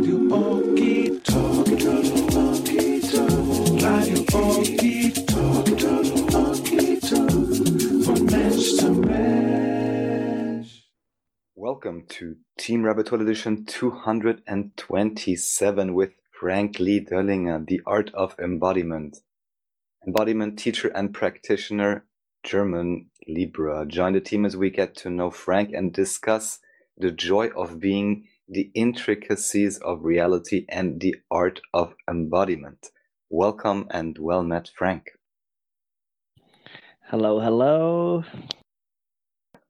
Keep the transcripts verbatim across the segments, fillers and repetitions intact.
Welcome to Team Rabbitohole Edition two hundred twenty-seven with Frank Leder-Linger, The Art of Embodiment. Embodiment teacher and practitioner, German Libra. Join the team as we get to know Frank and discuss the joy of being, the intricacies of reality, and the art of embodiment. Welcome and well met, Frank. Hello, hello.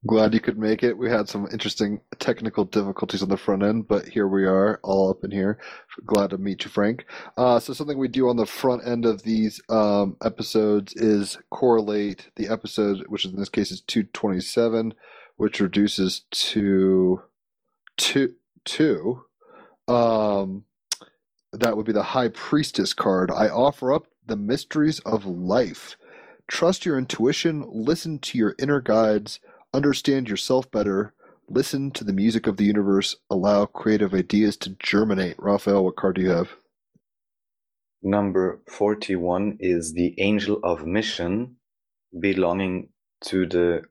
Glad you could make it. We had some interesting technical difficulties on the front end, but here we are, all up in here. Glad to meet you, Frank. Uh, so something we do on the front end of these um, episodes is correlate the episode, which in this case is two twenty-seven, which reduces to two. two. Um, that would be the High Priestess card. I offer up the mysteries of life. Trust your intuition, listen to your inner guides, understand yourself better, listen to the music of the universe, allow creative ideas to germinate. Raphael, what card do you have? Number forty-one is the Angel of Mission, belonging to the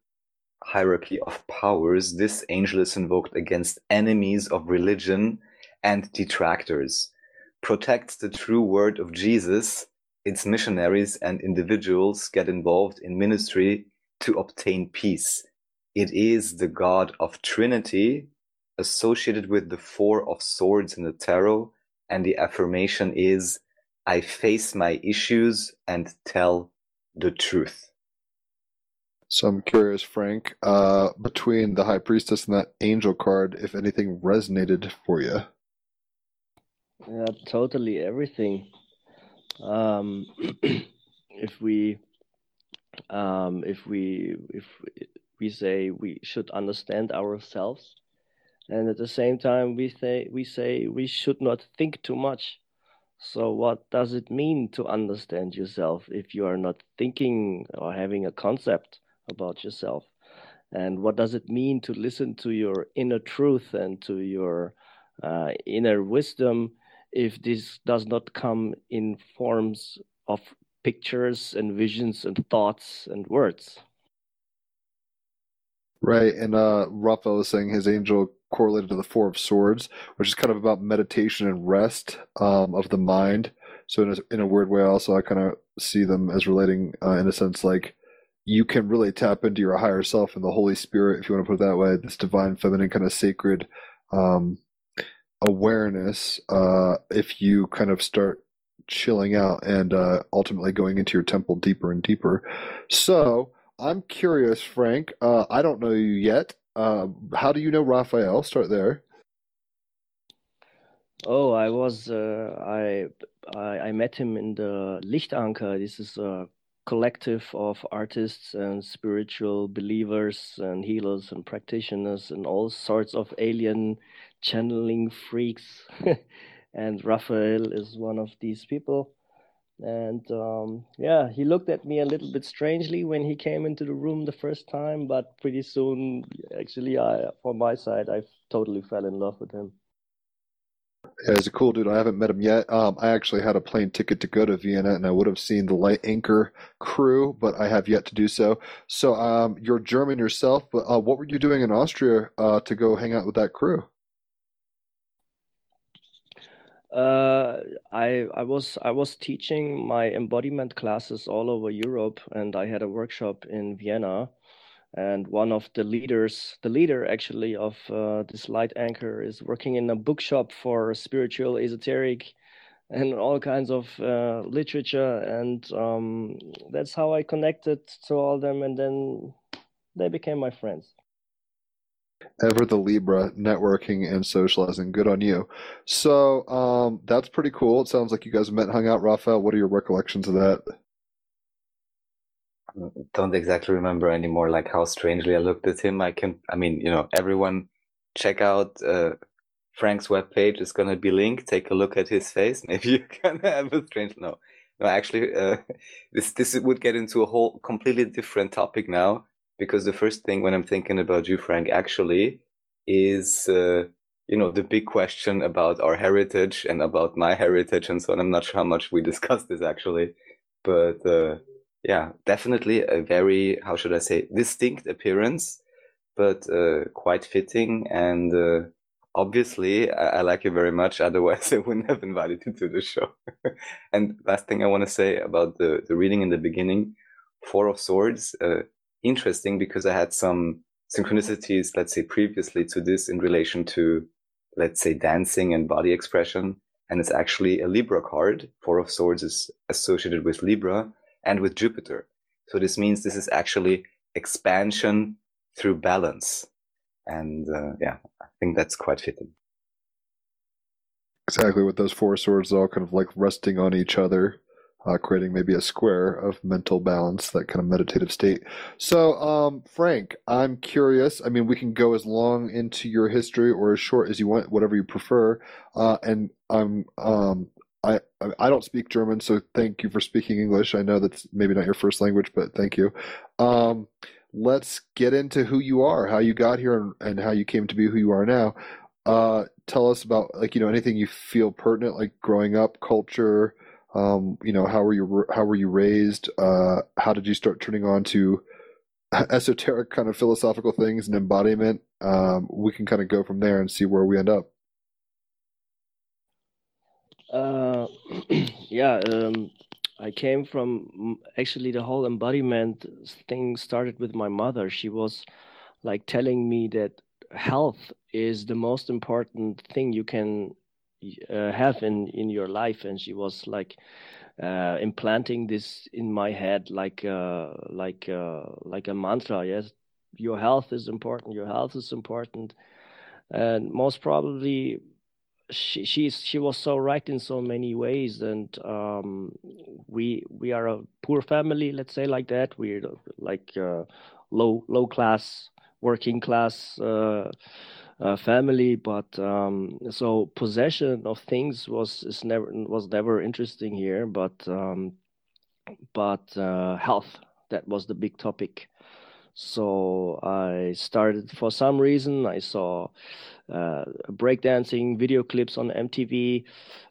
hierarchy of powers. This angel is invoked against enemies of religion and detractors, protects the true word of Jesus. Its missionaries and individuals get involved in ministry to obtain peace. It is the god of Trinity, associated with the four of swords in the tarot, and the affirmation is, I face my issues and tell the truth. So I'm curious, Frank, uh, between the High Priestess and that Angel card, if anything resonated for you. Yeah, totally everything. Um, if we, um, if we, if we say we should understand ourselves, and at the same time we say we say we should not think too much. So what does it mean to understand yourself if you are not thinking or having a concept about yourself? And what does it mean to listen to your inner truth and to your uh, inner wisdom if this does not come in forms of pictures and visions and thoughts and words? Right, and uh, Raphael is saying his angel correlated to the Four of Swords, which is kind of about meditation and rest um, of the mind. So in a, in a weird way, also, I kind of see them as relating uh, in a sense like, you can really tap into your higher self and the Holy Spirit, if you want to put it that way, this divine feminine kind of sacred um, awareness, uh, if you kind of start chilling out and uh, ultimately going into your temple deeper and deeper. So I'm curious, Frank, uh, I don't know you yet. Uh, how do you know Raphael? Start there. Oh, I was uh, I, I I met him in the Lichtanker. This is a collective of artists and spiritual believers and healers and practitioners and all sorts of alien channeling freaks. And Raphael is one of these people. And um, yeah, he looked at me a little bit strangely when he came into the room the first time, but pretty soon, actually, I, on my side, I totally fell in love with him. Yeah, he's a cool dude. I haven't met him yet. Um, I actually had a plane ticket to go to Vienna, and I would have seen the Lichtanker crew, but I have yet to do so. So um, you're German yourself, but uh, what were you doing in Austria uh, to go hang out with that crew? Uh, I I was I was teaching my embodiment classes all over Europe, and I had a workshop in Vienna, and one of the leaders, the leader actually of uh, this Lichtanker, is working in a bookshop for spiritual, esoteric, and all kinds of uh, literature, and um, that's how I connected to all them, and then they became my friends. Ever the Libra, networking and socializing. Good on you. So um, that's pretty cool. It sounds like you guys met and hung out. Raphael, what are your recollections of that? I don't exactly remember anymore, like how strangely I looked at him. I can, I mean, you know, everyone check out uh, Frank's webpage. It's going to be linked. Take a look at his face. Maybe you can have a strange, no. No, actually, uh, this this would get into a whole completely different topic now. Because the first thing when I'm thinking about you, Frank, actually, is uh, you know, the big question about our heritage and about my heritage and so on. I'm not sure how much we discussed this actually, but uh, yeah, definitely a very, how should I say, distinct appearance, but uh, quite fitting. And uh, obviously, I, I like you very much. Otherwise, I wouldn't have invited you to the show. And last thing I want to say about the, the reading in the beginning, Four of Swords, uh, interesting because I had some synchronicities, let's say, previously to this in relation to, let's say, dancing and body expression. And it's actually a Libra card. Four of Swords is associated with Libra and with Jupiter. So this means this is actually expansion through balance. And uh, yeah, I think that's quite fitting. Exactly, with those four swords all kind of like resting on each other, uh, creating maybe a square of mental balance, that kind of meditative state. So, um, Frank, I'm curious. I mean, we can go as long into your history or as short as you want, whatever you prefer. Uh, and I'm um, I I don't speak German, so thank you for speaking English. I know that's maybe not your first language, but thank you. Um, Let's get into who you are, how you got here, and how you came to be who you are now. Uh, tell us about, like, you know, anything you feel pertinent, like growing up, culture. Um, you know, how were you? How were you raised? Uh, how did you start turning on to esoteric kind of philosophical things and embodiment? Um, we can kind of go from there and see where we end up. Uh, yeah. Um... I came from, actually the whole embodiment thing started with my mother. She was like telling me that health is the most important thing you can uh, have in, in your life. And she was like uh, implanting this in my head like uh, like uh, like a mantra. Yes, your health is important. Your health is important. And most probably, She she's she was so right in so many ways, and um, we we are a poor family, let's say like that. We're like uh, low low class, working class uh, uh, family, but um, so possession of things was is never was never interesting here. But um, but uh, health, that was the big topic. So I started, for some reason, I saw uh, breakdancing video clips on M T V.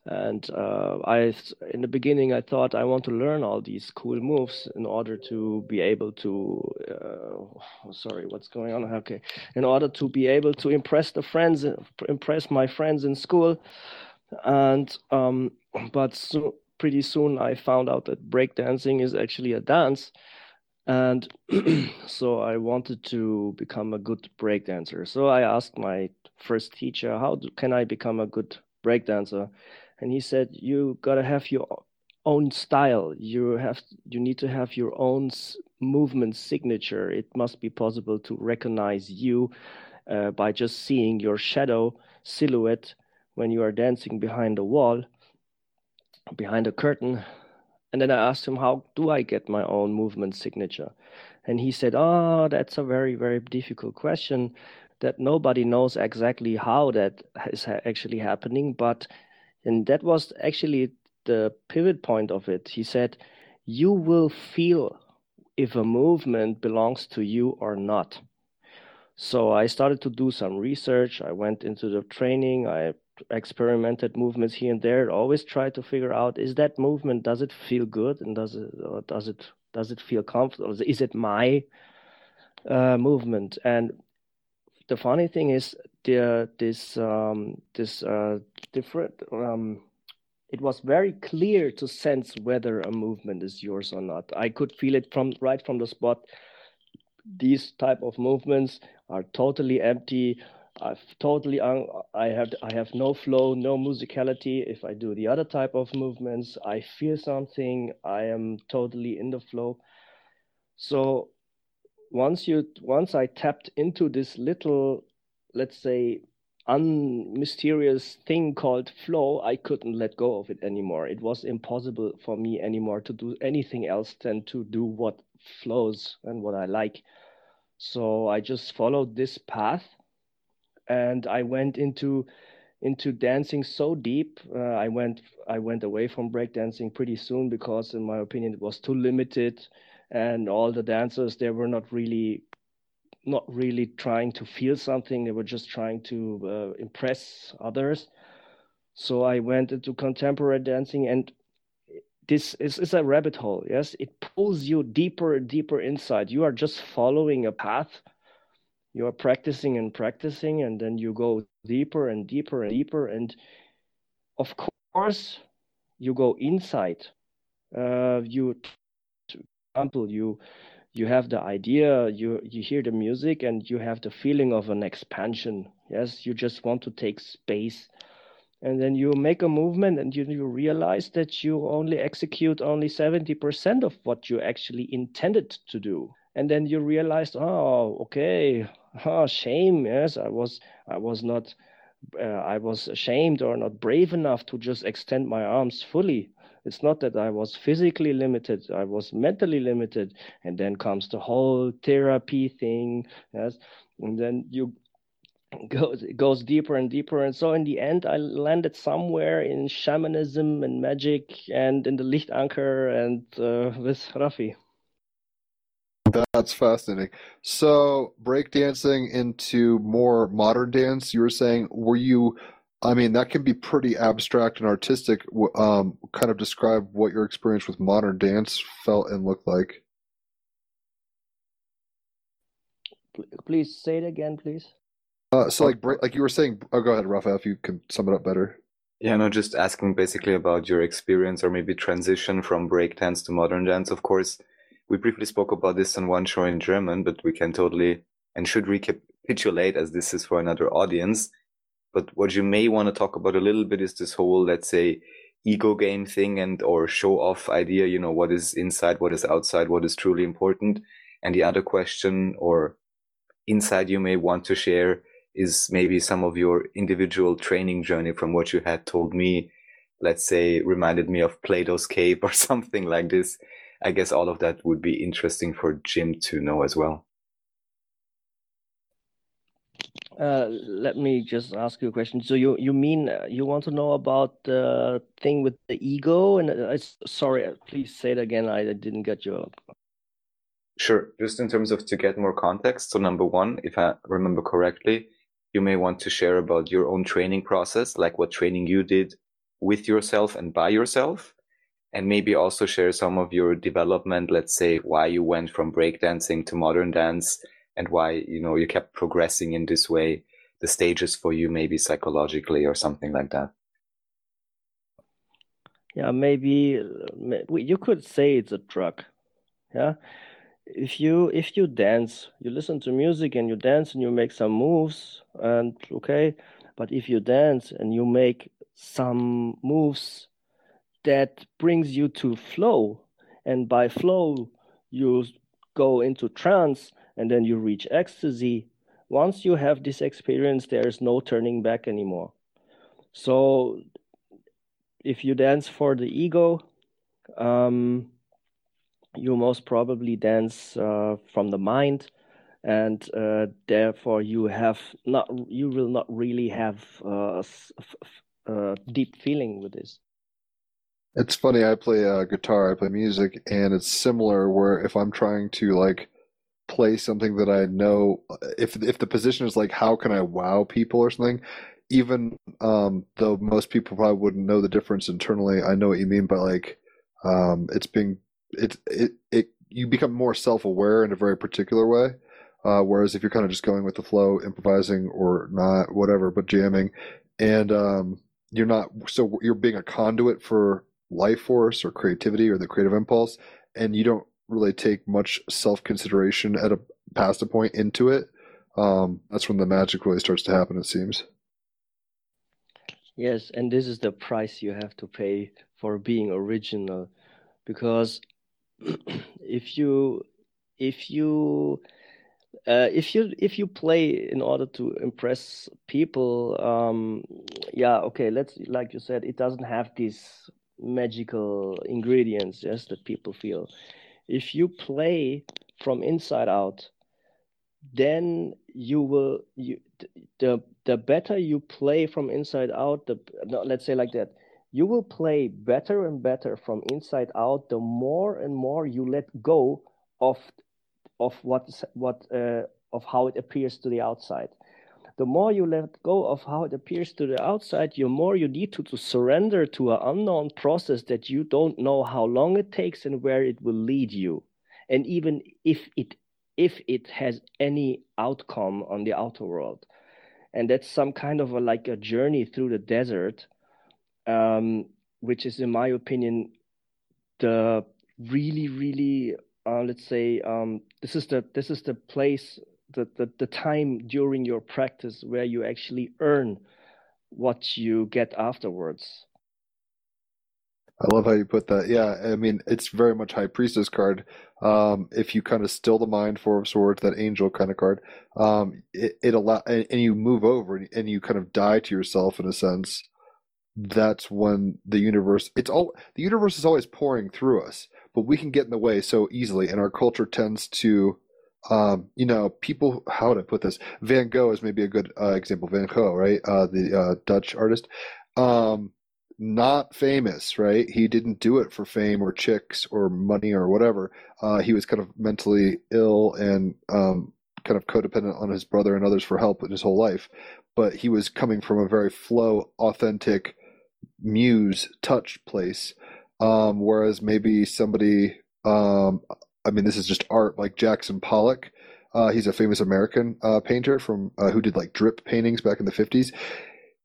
And uh, I, in the beginning, I thought I want to learn all these cool moves in order to be able to, uh, sorry, what's going on? Okay. In order to be able to impress the friends, impress my friends in school. And, um, but so, pretty soon I found out that breakdancing is actually a dance. And so I wanted to become a good breakdancer. So I asked my first teacher, how do, can I become a good breakdancer? And he said, you gotta have your own style. You have, you need to have your own movement signature. It must be possible to recognize you uh, by just seeing your shadow silhouette when you are dancing behind a wall, behind a curtain. And then I asked him, how do I get my own movement signature? And he said, oh, that's a very, very difficult question that nobody knows exactly how that is actually happening. But, and that was actually the pivot point of it. He said, you will feel if a movement belongs to you or not. So I started to do some research. I went into the training. I experimented movements here and there. Always try to figure out, is that movement, does it feel good, and does it or does it does it feel comfortable? Is it my uh, movement? And the funny thing is, the this um, this uh, different. Um, it was very clear to sense whether a movement is yours or not. I could feel it from right from the spot. These type of movements are totally empty. I've totally, I have, I have no flow, no musicality. If I do the other type of movements, I feel something. I am totally in the flow. So once you, once I tapped into this little, let's say, unmysterious thing called flow, I couldn't let go of it anymore. It was impossible for me anymore to do anything else than to do what flows and what I like. So I just followed this path. And I went into into dancing so deep. Uh, I went I went away from breakdancing pretty soon because, in my opinion, it was too limited, and all the dancers, they were not really not really trying to feel something. They were just trying to uh, impress others. So I went into contemporary dancing, and this is, is a rabbit hole. Yes, it pulls you deeper and deeper inside. You are just following a path. You are practicing and practicing, and then you go deeper and deeper and deeper. And of course, you go inside. Uh, you, for example, you you have the idea. You you hear the music, and you have the feeling of an expansion. Yes, you just want to take space. And then you make a movement, and you, you realize that you only execute only seventy percent of what you actually intended to do. And then you realize, oh, okay, oh, shame. Yes, I was, I was not, uh, I was ashamed or not brave enough to just extend my arms fully. It's not that I was physically limited; I was mentally limited. And then comes the whole therapy thing. Yes, and then you. Goes, it goes deeper and deeper. And so in the end, I landed somewhere in shamanism and magic and in the Lichtanker and uh, with Rafi. That's fascinating. So breakdancing into more modern dance, you were saying, were you, I mean, that can be pretty abstract and artistic. Um, kind of describe what your experience with modern dance felt and looked like. Please say it again, please. Uh, so, like, like you were saying, oh, go ahead, Raphael, if you can sum it up better. Yeah, no, just asking basically about your experience or maybe transition from breakdance to modern dance. Of course, we briefly spoke about this on one show in German, but we can totally and should recapitulate as this is for another audience. But what you may want to talk about a little bit is this whole, let's say, ego game thing and or show off idea, you know, what is inside, what is outside, what is truly important. And the other question or insight you may want to share is maybe some of your individual training journey from what you had told me, let's say, reminded me of Plato's Cave or something like this. I guess all of that would be interesting for Jim to know as well. Uh, let me just ask you a question. So you, you mean you want to know about the thing with the ego? And I, sorry, please say it again. I didn't get you. Sure. Just in terms of to get more context. So number one, if I remember correctly, you may want to share about your own training process, like what training you did with yourself and by yourself, and maybe also share some of your development, let's say, why you went from breakdancing to modern dance and why, you know, you kept progressing in this way, the stages for you, maybe psychologically or something like that. Yeah, maybe you could say it's a drug. Yeah. If you if you dance, you listen to music and you dance and you make some moves and okay, but if you dance and you make some moves that brings you to flow, and by flow you go into trance and then you reach ecstasy. Once you have this experience, there is no turning back anymore. So if you dance for the ego, um, you most probably dance uh, from the mind, and uh, therefore you have not, you will not really have a uh, f- uh, deep feeling with this. It's funny. I play uh, guitar. I play music, and it's similar. Where if I'm trying to like play something that I know, if if the position is like, how can I wow people or something. Even um, though most people probably wouldn't know the difference internally, I know what you mean by like um, it's being. It, it it you become more self-aware in a very particular way, uh, whereas if you're kind of just going with the flow, improvising or not, whatever, but jamming, and um, you're not so you're being a conduit for life force or creativity or the creative impulse, and you don't really take much self-consideration at a past a point into it. Um, that's when the magic really starts to happen, it seems. Yes, and this is the price you have to pay for being original, because If you, if you, uh, if you, if you play in order to impress people, um, yeah, okay. Let's, like you said, it doesn't have these magical ingredients, yes, that people feel. If you play from inside out, then you will. You, the the better you play from inside out, the no, let's say like that. You will play better and better from inside out. The more and more you let go of of what what uh, of how it appears to the outside. The more you let go of how it appears to the outside, the more you need to, to surrender to an unknown process that you don't know how long it takes and where it will lead you. And even if it if it has any outcome on the outer world. And that's some kind of a, like a journey through the desert, um, which is, in my opinion, the really, really, uh, let's say, um, this is the this is the place, the, the, the time during your practice where you actually earn what you get afterwards. I love how you put that. Yeah, I mean, it's very much High Priestess card. Um, if you kind of still the mind, Four of Swords, that angel kind of card, um, it, it allow and, and you move over and, and you kind of die to yourself in a sense. That's when the universe, it's all, the universe is always pouring through us, but we can get in the way so easily. And our culture tends to, um, you know, people, how would I put this? Van Gogh is maybe a good uh, example. Van Gogh, right? Uh, the uh, Dutch artist. Um, Not famous, right? He didn't do it for fame or chicks or money or whatever. Uh, he was kind of mentally ill and um, kind of codependent on his brother and others for help in his whole life. But he was coming from a very flow, authentic muse touch place. Um, whereas maybe somebody, um, I mean, this is just art, like Jackson Pollock. Uh, he's a famous American uh, painter from uh, who did like drip paintings back in the fifties.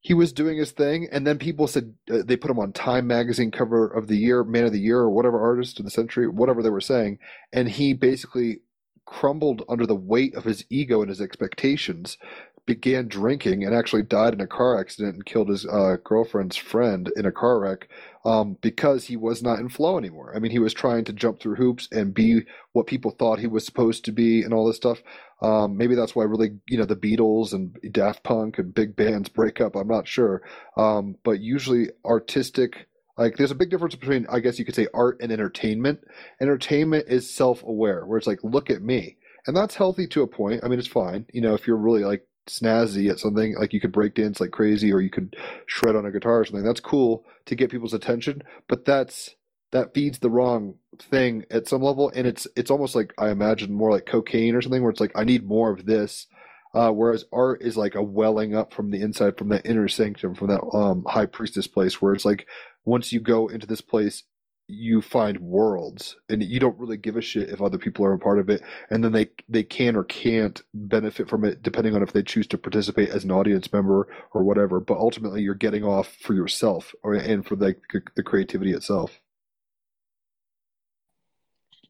He was doing his thing, and then people said uh, they put him on Time magazine cover of the year, man of the year, or whatever artist of the century, whatever they were saying, and he basically crumbled under the weight of his ego and his expectations, began drinking, and actually died in a car accident and killed his uh, girlfriend's friend in a car wreck um, because he was not in flow anymore. I mean, he was trying to jump through hoops and be what people thought he was supposed to be and all this stuff. Um, maybe that's why really, you know, the Beatles and Daft Punk and big bands break up. I'm not sure. Um, but usually artistic, like there's a big difference between, I guess you could say, art and entertainment. Entertainment is self-aware, where it's like, look at me. And that's healthy to a point. I mean, it's fine. You know, if you're really like snazzy at something, like you could break dance like crazy, or you could shred on a guitar or something, that's cool to get people's attention. But that's, that feeds the wrong thing at some level, and it's it's almost like, I imagine, more like cocaine or something, where it's like, I need more of this, uh, whereas art is like a welling up from the inside, from that inner sanctum, from that um, high priestess place, where it's like, once you go into this place, you find worlds, and you don't really give a shit if other people are a part of it, and then they they can or can't benefit from it, depending on if they choose to participate as an audience member or whatever, but ultimately you're getting off for yourself, or and for the, the creativity itself.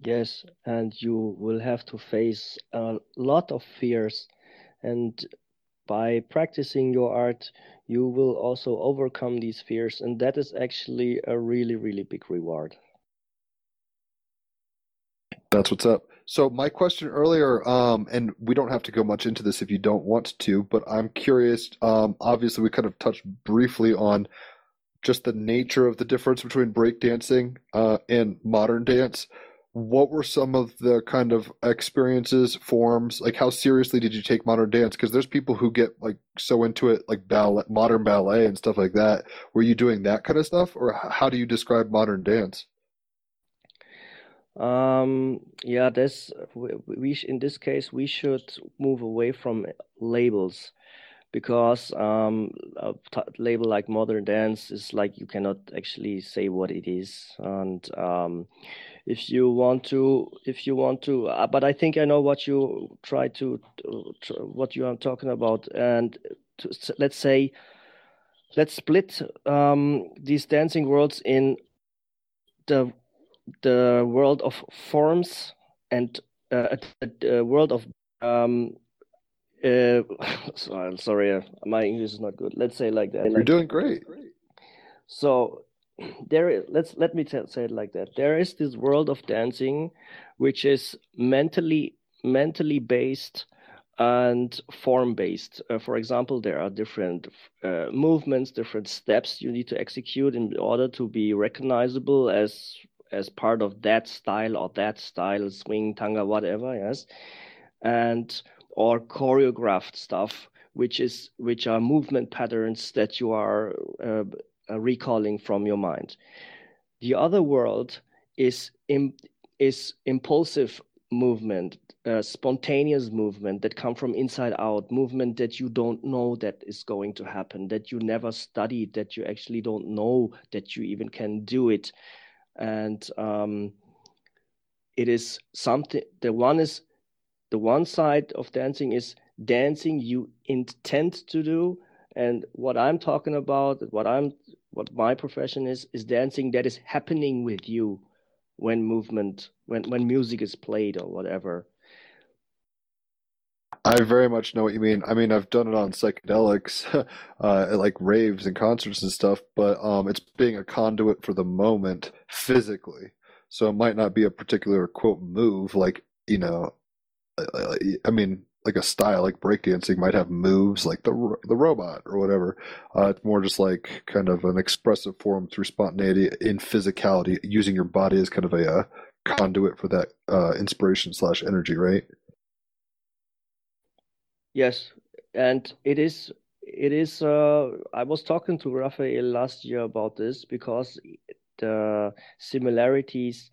Yes, and you will have to face a lot of fears, and by practicing your art, you will also overcome these fears, and that is actually a really, really big reward. That's what's up. So my question earlier, um, and we don't have to go much into this if you don't want to, but I'm curious, um, obviously we kind of touched briefly on just the nature of the difference between breakdancing uh, and modern dance. What were some of the kind of experiences, forms, like how seriously did you take modern dance? Because there's people who get like so into it, like ballet, modern ballet and stuff like that. Were you doing that kind of stuff, or how do you describe modern dance? Um, yeah, this we, we in this case we should move away from labels, because um, a t- label like modern dance is like, you cannot actually say what it is, and um, if you want to, if you want to, uh, but I think I know what you try to, uh, what you are talking about, and to, let's say, let's split um, these dancing worlds in the the world of forms and uh, the world of. Um, Uh, so I'm sorry, uh, my English is not good. Let's say like that. You're like, doing great. So there is, let's let me t- say it like that. There is this world of dancing, which is mentally mentally based and form based. Uh, for example, there are different uh, movements, different steps you need to execute in order to be recognizable as as part of that style or that style, swing, tanga, whatever. Yes, and or choreographed stuff, which is which are movement patterns that you are uh, recalling from your mind. The other world is im- is impulsive movement, uh, spontaneous movement that come from inside out, movement that you don't know that is going to happen, that you never studied, that you actually don't know that you even can do it. And um, it is something, the one is, the one side of dancing is dancing you intend to do. And what I'm talking about, what I'm, what my profession is, is dancing that is happening with you when movement, when, when music is played or whatever. I very much know what you mean. I mean, I've done it on psychedelics, uh, at like raves and concerts and stuff, but um, it's being a conduit for the moment physically. So it might not be a particular quote move, like, you know, I mean, like a style, like breakdancing might have moves like the the robot or whatever. Uh, it's more just like kind of an expressive form through spontaneity in physicality, using your body as kind of a uh, conduit for that uh, inspiration slash energy, right? Yes, and it is, it is. Uh, I was talking to Raphael last year about this because the similarities.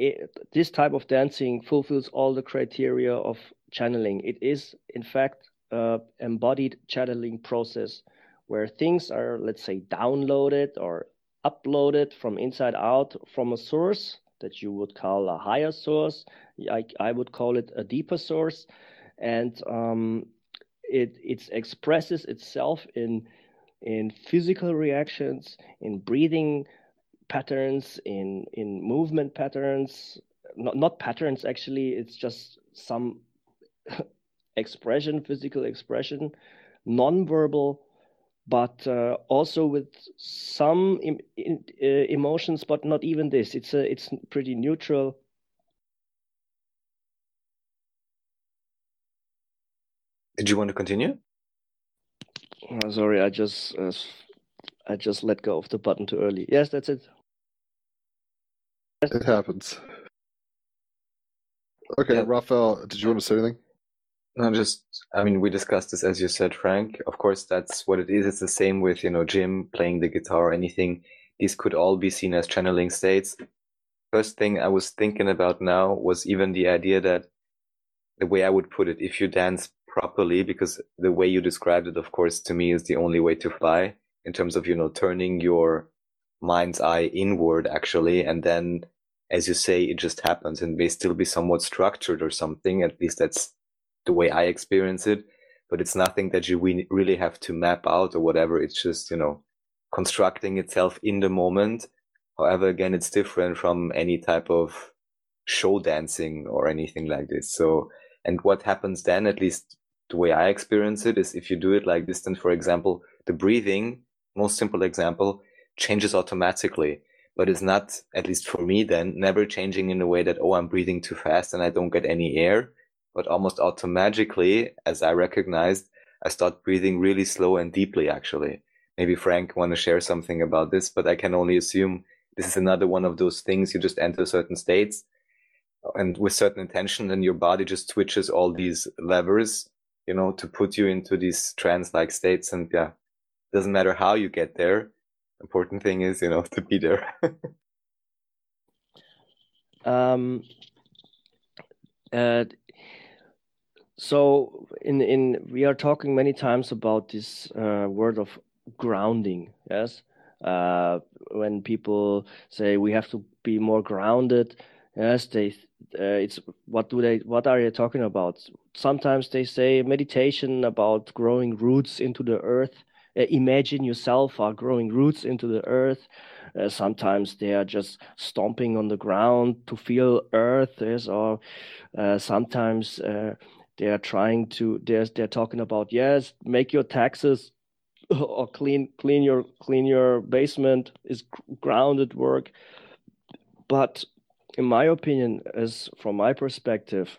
It, this type of dancing fulfills all the criteria of channeling. It is, in fact, uh, embodied channeling process where things are, let's say, downloaded or uploaded from inside out from a source that you would call a higher source. I, I would call it a deeper source. And um, it, it expresses itself in, in physical reactions, in breathing patterns, in in movement patterns, not not patterns actually, it's just some expression, physical expression, non-verbal, but uh, also with some em- in, uh, emotions, but not even this. It's a, it's pretty neutral. Did you want to continue? Oh, sorry, I just uh, I just let go of the button too early. Yes, that's it. It happens. Okay, yeah. Raphael, did you want to say anything? No, just, I mean, we discussed this, as you said, Frank. Of course, that's what it is. It's the same with, you know, Jim playing the guitar or anything. These could all be seen as channeling states. First thing I was thinking about now was even the idea that the way I would put it, if you dance properly, because the way you described it, of course, to me is the only way to fly in terms of, you know, turning your mind's eye inward, actually, and then, as you say, it just happens and may still be somewhat structured or something. At least that's the way I experience it, but it's nothing that you really have to map out or whatever. It's just, you know, constructing itself in the moment. However, again, it's different from any type of show dancing or anything like this. So, and what happens then, at least the way I experience it, is if you do it like this, then, for example, the breathing, most simple example, changes automatically, but it's not, at least for me then, never changing in a way that, oh, I'm breathing too fast and I don't get any air, but almost automatically, as I recognized, I start breathing really slow and deeply, actually. Maybe Frank want to share something about this, but I can only assume this is another one of those things. You just enter certain states and with certain intention, and your body just switches all these levers, you know, to put you into these trance-like states. And yeah, it doesn't matter how you get there. Important thing is, you know, to be there. um, uh, so, in in we are talking many times about this uh, word of grounding. Yes, uh, when people say we have to be more grounded, yes, they uh, it's what do they? What are you talking about? Sometimes they say meditation about growing roots into the earth. Imagine yourself are growing roots into the earth. Uh, sometimes they are just stomping on the ground to feel earth. Is, or uh, sometimes uh, they are trying to. They're they're talking about, yes, make your taxes or clean clean your clean your basement is grounded work. But in my opinion, as from my perspective,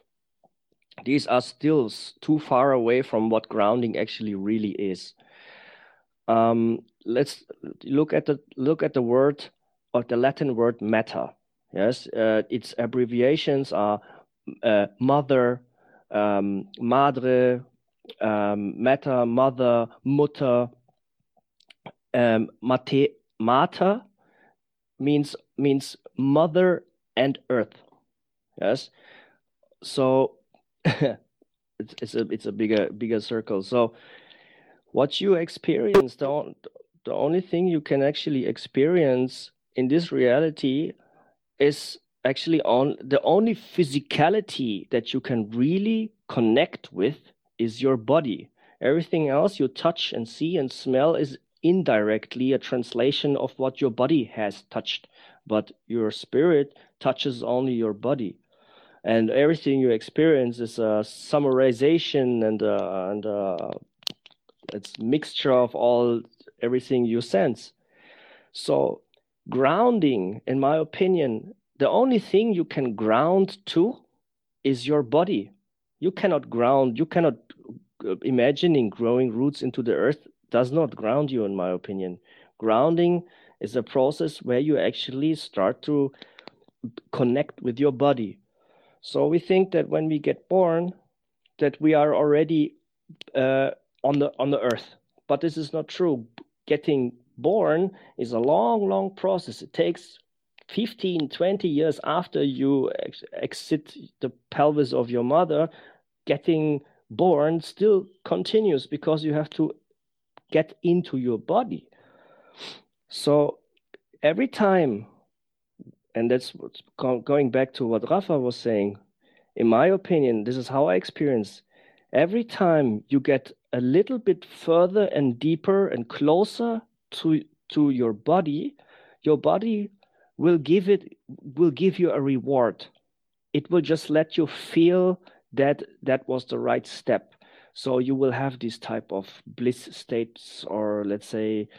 these are still too far away from what grounding actually really is. Um, let's look at the look at the word, or the Latin word "meta." Yes, uh, its abbreviations are uh, mother, um, madre, um, meta, mother, mutter. Um, mate, mater means means mother and earth. Yes, so it's, it's a it's a bigger bigger circle. So what you experience, the, the only thing you can actually experience in this reality is actually on the only physicality that you can really connect with is your body. Everything else you touch and see and smell is indirectly a translation of what your body has touched, but your spirit touches only your body, and everything you experience is a summarization and uh, and uh, it's mixture of all everything you sense. So grounding, in my opinion, the only thing you can ground to is your body. You cannot ground, you cannot imagining growing roots into the earth does not ground you, in my opinion. Grounding is a process where you actually start to connect with your body. So we think that when we get born, that we are already uh, on the on the earth, but this is not true. Getting born is a long, long process. It takes fifteen, twenty years after you ex- exit the pelvis of your mother. Getting born still continues because you have to get into your body. So every time, and that's what's going back to what Rafa was saying, in my opinion, this is how I experience, every time you get a little bit further and deeper and closer to to your body, your body will give it will give you a reward. It will just let you feel that that was the right step. So you will have this type of bliss states, or let's say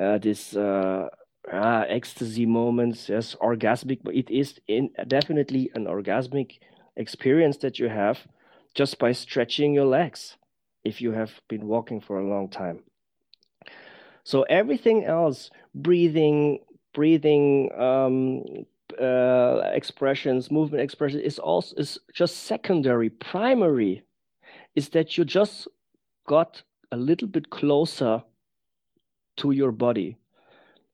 uh, this uh, ah, ecstasy moments, yes, orgasmic. But it is in, definitely an orgasmic experience that you have just by stretching your legs if you have been walking for a long time. So everything else, breathing, breathing, um, uh, expressions, movement expression is also is just secondary. Primary is that you just got a little bit closer to your body.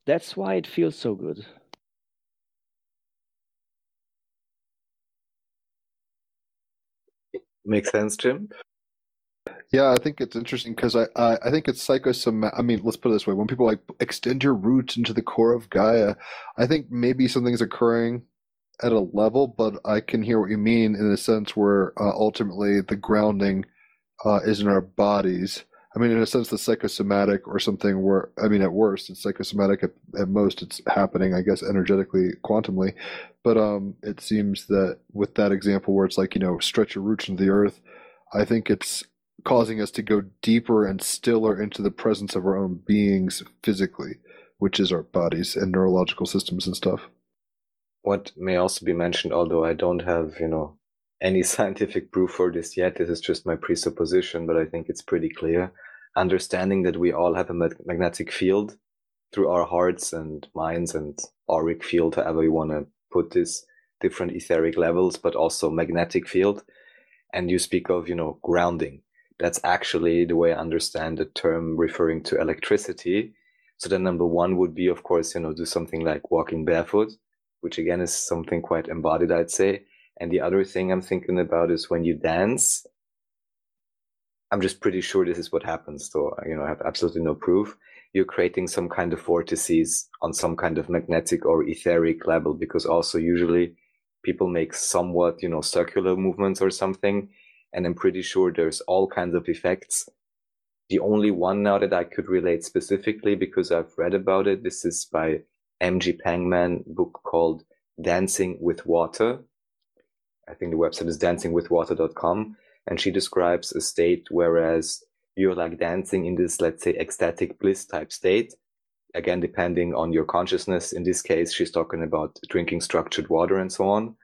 That's why it feels so good. Makes sense, Jim? Yeah, I think it's interesting because I, I, I think it's psychosomatic. I mean, let's put it this way. When people like extend your roots into the core of Gaia, I think maybe something's occurring at a level, but I can hear what you mean in the sense where uh, ultimately the grounding uh, is in our bodies. I mean, in a sense, the psychosomatic or something where, I mean, at worst, it's psychosomatic. At, at most, it's happening, I guess, energetically, quantumly. But um, it seems that with that example where it's like, you know, stretch your roots into the earth, I think it's causing us to go deeper and stiller into the presence of our own beings physically, which is our bodies and neurological systems and stuff. What may also be mentioned, although I don't have, you know, any scientific proof for this yet, this is just my presupposition, but I think it's pretty clear. Understanding that we all have a magnetic field through our hearts and minds and auric field, however you want to put this, different etheric levels, but also magnetic field. And you speak of, you know, grounding. That's actually the way I understand the term referring to electricity. So then number one would be, of course, you know, do something like walking barefoot, which again is something quite embodied, I'd say. And the other thing I'm thinking about is when you dance, I'm just pretty sure this is what happens, so, you know, I have absolutely no proof. You're creating some kind of vortices on some kind of magnetic or etheric level, because also usually people make somewhat, you know, circular movements or something. And I'm pretty sure there's all kinds of effects. The only one now that I could relate specifically, because I've read about it, this is by M G Pangman, book called Dancing with Water. I think the website is dancing with water dot com. And she describes a state whereas you're like dancing in this, let's say, ecstatic bliss type state. Again, depending on your consciousness. In this case, she's talking about drinking structured water and so on.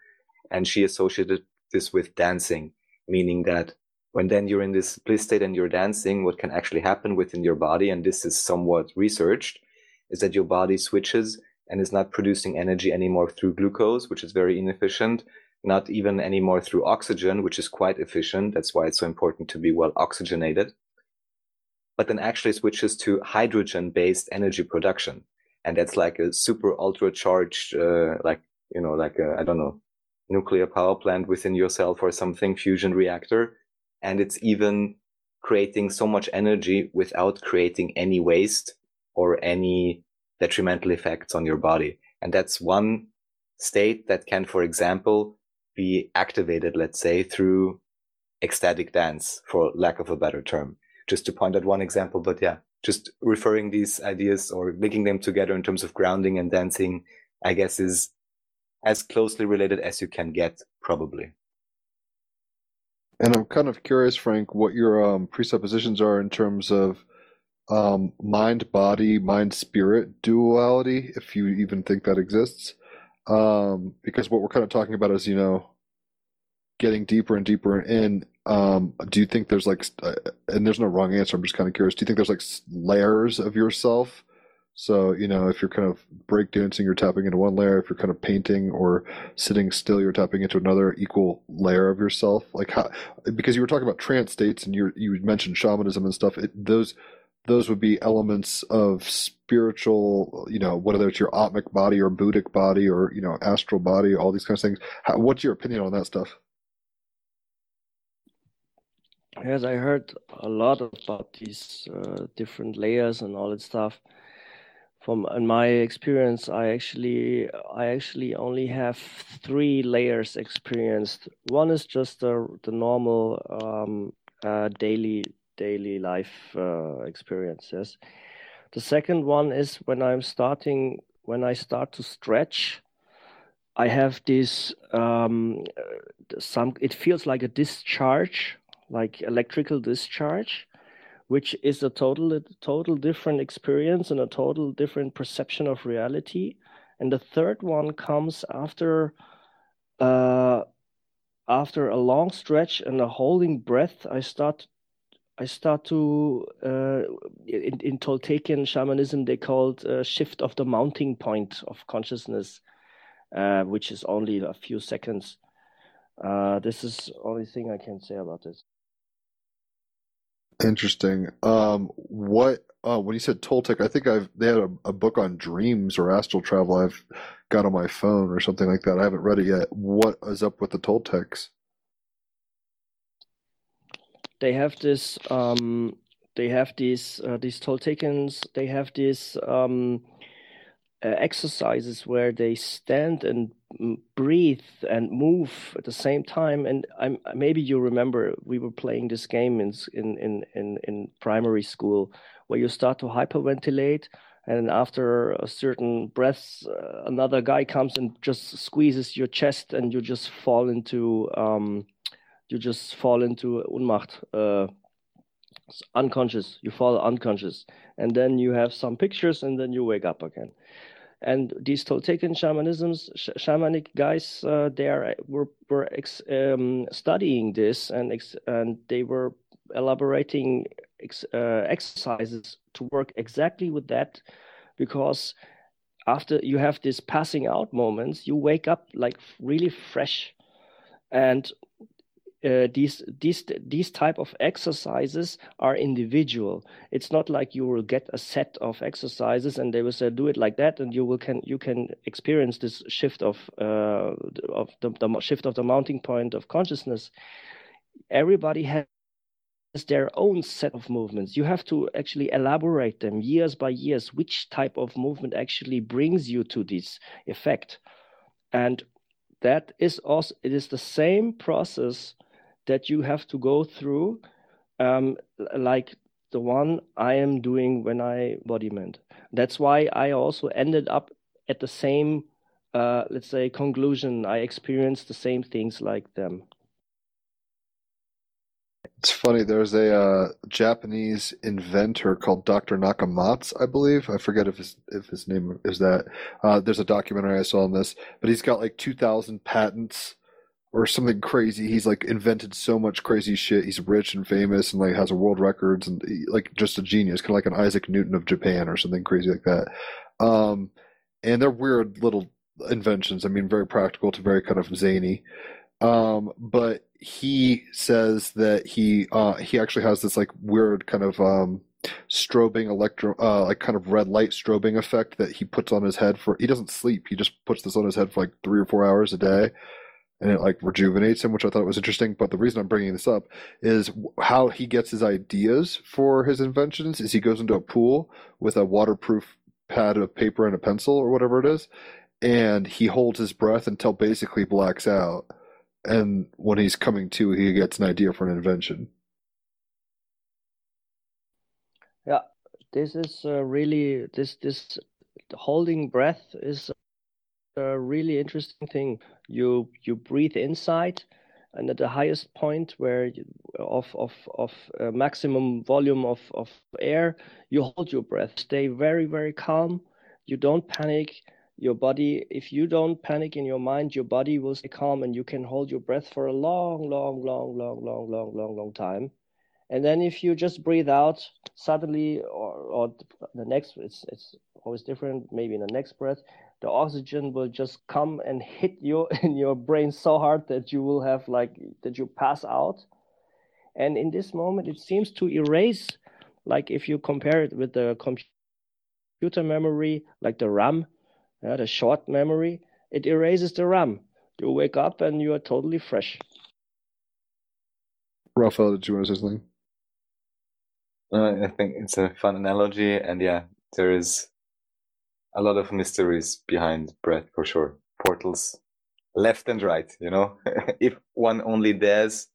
And she associated this with dancing, meaning that when then you're in this bliss state and you're dancing, what can actually happen within your body, and this is somewhat researched, is that your body switches and is not producing energy anymore through glucose, which is very inefficient, not even anymore through oxygen, which is quite efficient. That's why it's so important to be well oxygenated. But then actually switches to hydrogen-based energy production. And that's like a super ultra-charged, uh, like, you know, like, a, I don't know, nuclear power plant within yourself or something, fusion reactor. And it's even creating so much energy without creating any waste or any detrimental effects on your body. And that's one state that can, for example, be activated, let's say, through ecstatic dance, for lack of a better term. Just to point at one example, but yeah, just referring these ideas or linking them together in terms of grounding and dancing, I guess, is as closely related as you can get, probably. And I'm kind of curious, Frank, what your um, presuppositions are in terms of um, mind-body, mind-spirit duality, if you even think that exists. Um, because what we're kind of talking about is, you know, getting deeper and deeper in. Um, do you think there's like, uh, and there's no wrong answer, I'm just kind of curious, do you think there's like layers of yourself? So, you know, if you're kind of breakdancing, you're tapping into one layer. If you're kind of painting or sitting still, you're tapping into another equal layer of yourself. Like, how, because you were talking about trance states and you you mentioned shamanism and stuff. It, those those would be elements of spiritual, you know, whether it's your atmic body or Buddhic body or, you know, astral body, all these kinds of things. How, what's your opinion on that stuff? Yes, I heard a lot about these uh, different layers and all that stuff. From in my experience, I actually I actually only have three layers experienced. One is just the the normal um, uh, daily daily life uh, experiences. The second one is when I'm starting when I start to stretch. I have this um, some. It feels like a discharge, like electrical discharge, which is a total, total different experience and a total different perception of reality. And the third one comes after, uh, after a long stretch and a holding breath. I start, I start to uh, in, in Toltecian shamanism they call it a shift of the mounting point of consciousness, uh, which is only a few seconds. Uh, this is the only thing I can say about this. Interesting. Um, what uh, when you said Toltec, I think I've they had a, a book on dreams or astral travel I've got on my phone or something like that. I haven't read it yet. What is up with the Toltecs? They have this. Um, they have these. Uh, these Toltecans. They have these um, uh, exercises where they stand and breathe and move at the same time, and I'm, maybe you remember we were playing this game in in in in primary school where you start to hyperventilate, and after a certain breath, uh, another guy comes and just squeezes your chest, and you just fall into um, you just fall into Ohnmacht, uh, unconscious. You fall unconscious, and then you have some pictures, and then you wake up again. And these Toltecan shamanisms, sh- shamanic guys, uh, they are, were were ex, um, studying this, and ex, and they were elaborating ex, uh, exercises to work exactly with that, because after you have these passing out moments, you wake up like really fresh, and uh, these these these type of exercises are individual. It's not like you will get a set of exercises and they will say do it like that, and you will can you can experience this shift of uh, of the, the shift of the mounting point of consciousness. Everybody has their own set of movements. You have to actually elaborate them years by years, which type of movement actually brings you to this effect. And that is also it is the same process that you have to go through, um, like the one I am doing when I embodiment. That's why I also ended up at the same, uh, let's say, conclusion. I experienced the same things like them. It's funny. There's a uh, Japanese inventor called Doctor Nakamatsu, I believe. I forget if his if his name is that. Uh, there's a documentary I saw on this, but he's got like two thousand patents or something crazy. He's like invented so much crazy shit. He's rich and famous and like has world records and like just a genius, kind of like an Isaac Newton of Japan or something crazy like that. Um, and they're weird little inventions. I mean, very practical to very kind of zany. Um, but he says that he uh, he actually has this like weird kind of um, strobing electro uh, like kind of red light strobing effect that he puts on his head for. He doesn't sleep. He just puts this on his head for like three or four hours a day, and it like rejuvenates him, which I thought was interesting. But the reason I'm bringing this up is how he gets his ideas for his inventions is he goes into a pool with a waterproof pad of paper and a pencil or whatever it is, and he holds his breath until basically blacks out. And when he's coming to, he gets an idea for an invention. Yeah, this is uh, really, this, this holding breath is a really interesting thing. You you breathe inside, and at the highest point where you, of of of uh, maximum volume of, of air, you hold your breath. Stay very, very calm. You don't panic. Your body, if you don't panic in your mind, your body will stay calm, and you can hold your breath for a long, long, long, long, long, long, long, long time. And then if you just breathe out suddenly, or, or the next, it's it's always different. Maybe in the next breath, the oxygen will just come and hit you in your brain so hard that you will have like that you pass out. And in this moment, it seems to erase. Like if you compare it with the computer memory, like the RAM. Yeah, the short memory, it erases the RAM. You wake up and you are totally fresh. Raphael, did you want to say something? Uh, I think it's a fun analogy, and yeah, there is a lot of mysteries behind breath for sure. Portals left and right, you know? If one only dares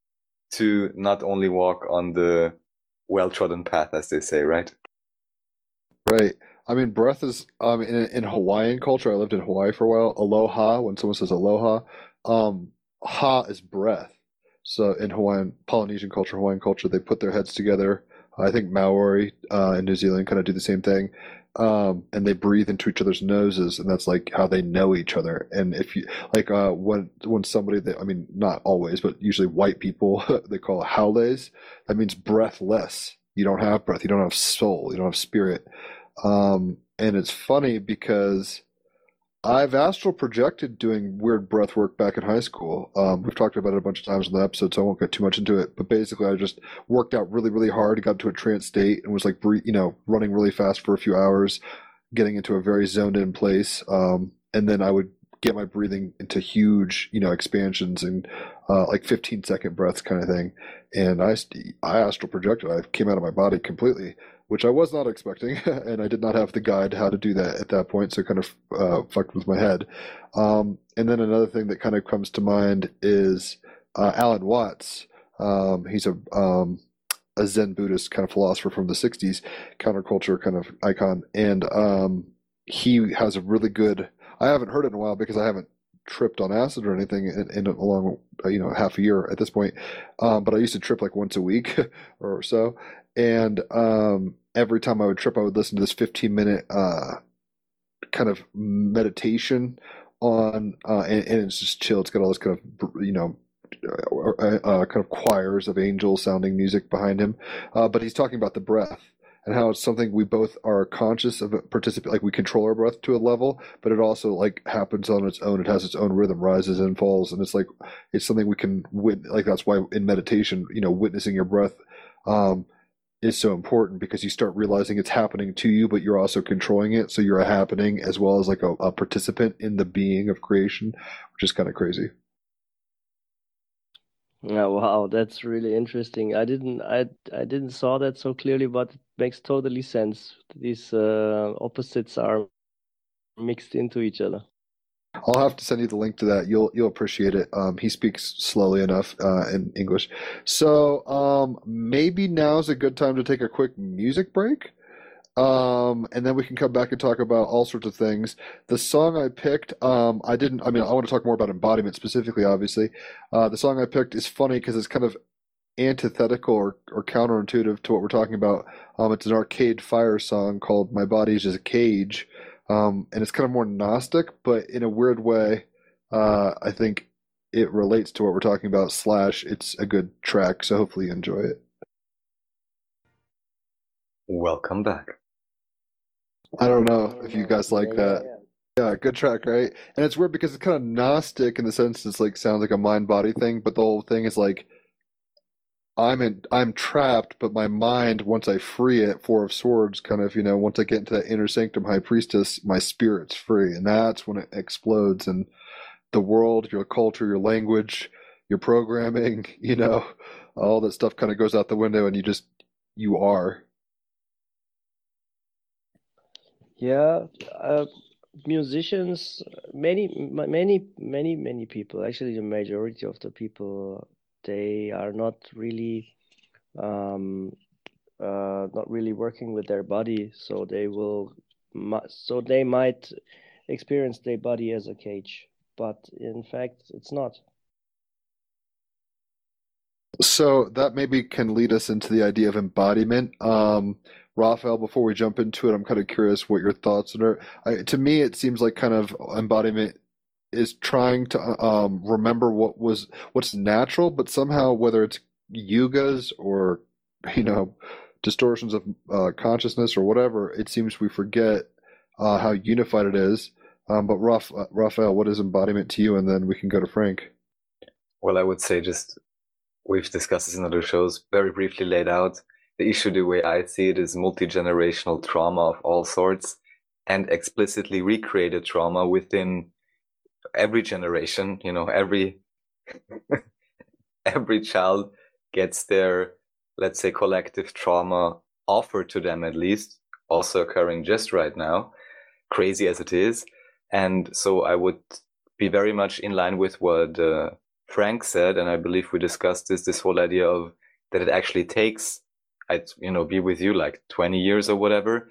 to not only walk on the well-trodden path, as they say, right? Right. I mean, breath is um, in, in Hawaiian culture. I lived in Hawaii for a while. Aloha, when someone says aloha, um, ha is breath. So in Hawaiian, Polynesian culture, Hawaiian culture, they put their heads together. I think Maori uh, in New Zealand kind of do the same thing. Um, and they breathe into each other's noses, and that's like how they know each other. And if you like, uh, when when somebody, that, I mean, not always, but usually white people, they call it haules. That means breathless. You don't have breath. You don't have soul. You don't have spirit. Um, and it's funny because I've astral projected doing weird breath work back in high school. Um, we've talked about it a bunch of times in the episode, so I won't get too much into it. But basically, I just worked out really, really hard, got into a trance state, and was like, you know, running really fast for a few hours, getting into a very zoned-in place. Um, and then I would get my breathing into huge, you know, expansions and uh, like fifteen-second breaths kind of thing. And I, I astral projected. I came out of my body completely, which I was not expecting, and I did not have the guide how to do that at that point, so it kind of uh, fucked with my head. Um, and then another thing that kind of comes to mind is uh, Alan Watts. Um, he's a, um, a Zen Buddhist kind of philosopher from the sixties, counterculture kind of icon, and um, he has a really good – I haven't heard it in a while because I haven't tripped on acid or anything in, in a long, you know, half a year at this point, um, but I used to trip like once a week or so. And um, every time I would trip, I would listen to this fifteen-minute uh, kind of meditation on, uh, and, and it's just chill. It's got all this kind of, you know, uh, uh, kind of choirs of angel-sounding music behind him. Uh, but he's talking about the breath and how it's something we both are conscious of, particip- like we control our breath to a level, but it also like happens on its own. It has its own rhythm, rises and falls, and it's like it's something we can wit- like that's why in meditation, you know, witnessing your breath. Um, is so important because you start realizing it's happening to you, but you're also controlling it. So you're a happening as well as like a, a participant in the being of creation, which is kind of crazy. Yeah, wow, that's really interesting. I didn't, I, I didn't saw that so clearly, but it makes totally sense. These uh, opposites are mixed into each other. I'll have to send you the link to that. You'll you'll appreciate it. Um, he speaks slowly enough uh, in English. So um, maybe now's a good time to take a quick music break. Um, and then we can come back and talk about all sorts of things. The song I picked, um, I didn't, I mean, I want to talk more about embodiment specifically, obviously. Uh, the song I picked is funny because it's kind of antithetical or, or counterintuitive to what we're talking about. Um, it's an Arcade Fire song called My Body Is Just a Cage. Um, and it's kind of more Gnostic, but in a weird way, uh, I think it relates to what we're talking about, slash it's a good track, so hopefully you enjoy it. Welcome back. I don't know if you guys like yeah, that. Yeah, yeah. yeah, good track, right? And it's weird because it's kind of Gnostic in the sense it's like sounds like a mind-body thing, but the whole thing is like, I'm in, I'm trapped, but my mind, once I free it, Four of Swords, kind of, you know, once I get into that inner sanctum, High Priestess, my spirit's free, and that's when it explodes and the world, your culture, your language, your programming, you know, all that stuff kind of goes out the window and you just, you are. Yeah, uh, musicians, many, many, many, many people, actually the majority of the people, they are not really, um, uh, not really working with their body. So they will, so they might experience their body as a cage, but in fact, it's not. So that maybe can lead us into the idea of embodiment. Um, Raphael, before we jump into it, I'm kind of curious what your thoughts are. I, to me, it seems like kind of embodiment is trying to um, remember what was what's natural, but somehow whether it's yugas or, you know, distortions of uh, consciousness or whatever, it seems we forget uh, how unified it is. Um, but Raf, Raphael, what is embodiment to you? And then we can go to Frank. Well, I would say just we've discussed this in other shows, very briefly laid out. The issue, the way I see it, is multi-generational trauma of all sorts and explicitly recreated trauma within every generation. You know, every every child gets their, let's say, collective trauma offered to them, at least, also occurring just right now, crazy as it is. And so I would be very much in line with what uh, Frank said, and I believe we discussed this, this whole idea of that it actually takes, I'd, you know, be with you like twenty years or whatever,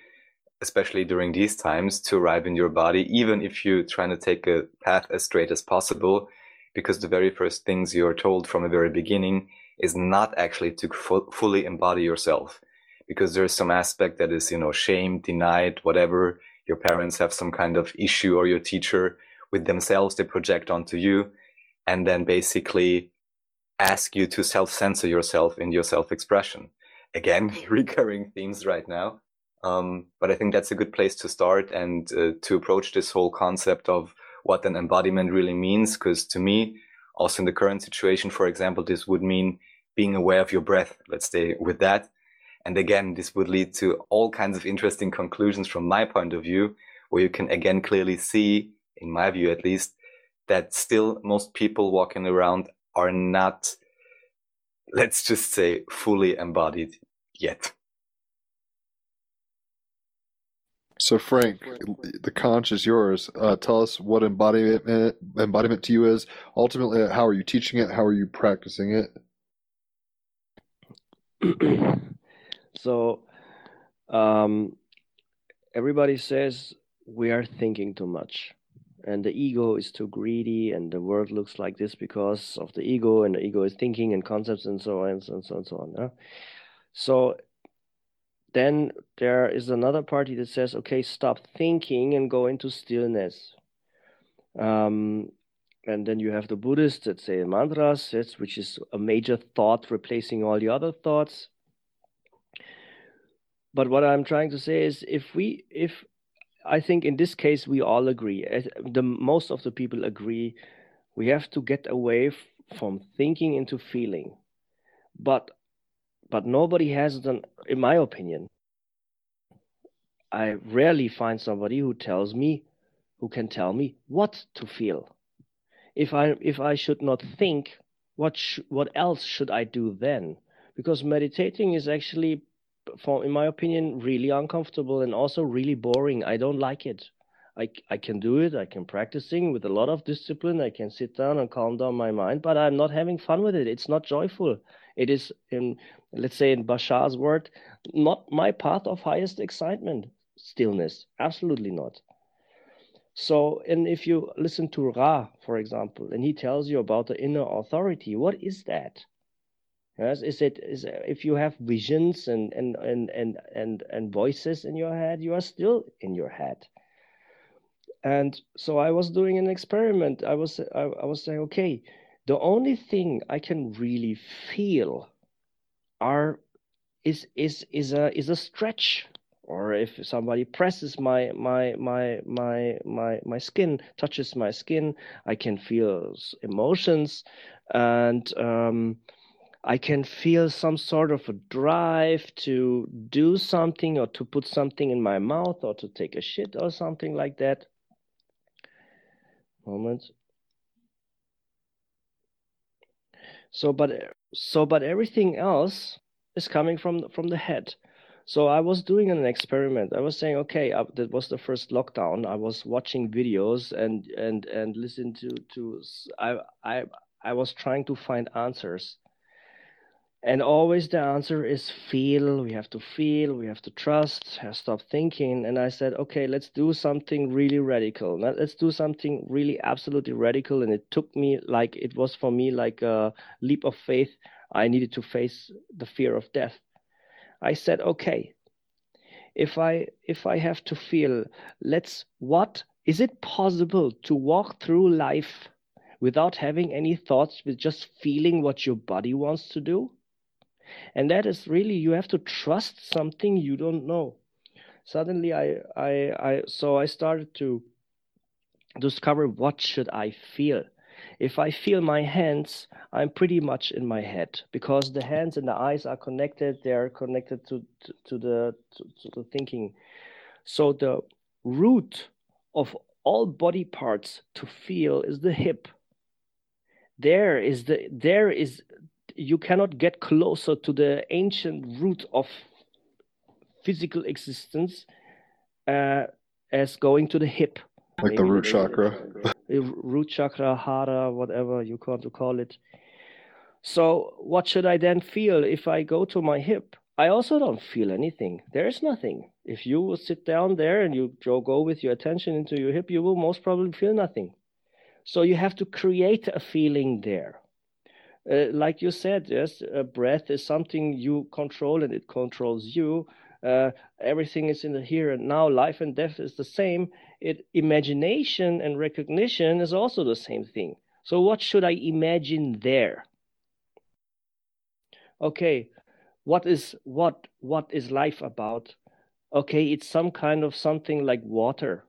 especially during these times, to arrive in your body, even if you're trying to take a path as straight as possible, because the very first things you're told from the very beginning is not actually to fu- fully embody yourself, because there's some aspect that is, you know, shamed, denied, whatever. Your parents have some kind of issue, or your teacher with themselves, they project onto you, and then basically ask you to self-censor yourself in your self-expression. Again, recurring themes right now. Um, but I think that's a good place to start and uh, to approach this whole concept of what an embodiment really means. Because to me, also in the current situation, for example, this would mean being aware of your breath. Let's stay with that. And again, this would lead to all kinds of interesting conclusions from my point of view, where you can again clearly see, in my view at least, that still most people walking around are not, let's just say, fully embodied yet. So Frank, the conch is yours. Uh, tell us what embodiment embodiment to you is. Ultimately, how are you teaching it? How are you practicing it? So um, everybody says we are thinking too much, and the ego is too greedy, and the world looks like this because of the ego, and the ego is thinking and concepts and so on and so on and so on. So, on, yeah? So then there is another party that says, okay, stop thinking and go into stillness. Um, and then you have the Buddhists that say mantras, which is a major thought replacing all the other thoughts. But what I'm trying to say is if we, if, I think in this case, we all agree. The most of the people agree. We have to get away f- from thinking into feeling, but but nobody has done. In my opinion, I rarely find somebody who tells me, who can tell me what to feel. If I if I should not think, what sh- what else should I do then? Because meditating is actually, for, in my opinion, really uncomfortable and also really boring. I don't like it. I, I can do it. I can practicing with a lot of discipline. I can sit down and calm down my mind, but I'm not having fun with it. It's not joyful. It is, in, let's say in Bashar's word, not my path of highest excitement, stillness. Absolutely not. So, and if you listen to Ra, for example, and he tells you about the inner authority, what is that? Yes, is it is if you have visions and and, and and and and voices in your head, you are still in your head. And so I was doing an experiment. I was I, I was saying, okay, the only thing I can really feel are is is is a is a stretch, or if somebody presses my my my my my my skin, touches my skin, I can feel emotions, and um, I can feel some sort of a drive to do something or to put something in my mouth or to take a shit or something like that. Moment. So, but so, but everything else is coming from from the head. So I was doing an experiment. I was saying, okay, I, that was the first lockdown. I was watching videos and and and listened to to. I I I was trying to find answers. And always the answer is feel, we have to feel, we have to trust, have to stop thinking. And I said, okay, let's do something really radical. Let's do something really absolutely radical. And it took me, like, it was for me like a leap of faith. I needed to face the fear of death. I said, okay, if I if I have to feel, let's, what, is it possible to walk through life without having any thoughts, with just feeling what your body wants to do? And that is really, you have to trust something you don't know. Suddenly, I, I, I, so I started to discover, what should I feel? If I feel my hands, I'm pretty much in my head, because the hands and the eyes are connected. They are connected to, to, to the to, to the thinking. So the root of all body parts to feel is the hip. There is the there is. You cannot get closer to the ancient root of physical existence uh, as going to the hip. Like maybe the root chakra. Root chakra, hara, whatever you want to call it. So what should I then feel if I go to my hip? I also don't feel anything. There is nothing. If you will sit down there and you go with your attention into your hip, you will most probably feel nothing. So you have to create a feeling there. Uh, like you said, yes, uh, breath is something you control and it controls you. Uh, everything is in the here and now. Life and death is the same. It, imagination and recognition is also the same thing. So what should I imagine there? Okay, what is what what is life about? Okay, it's some kind of something like water.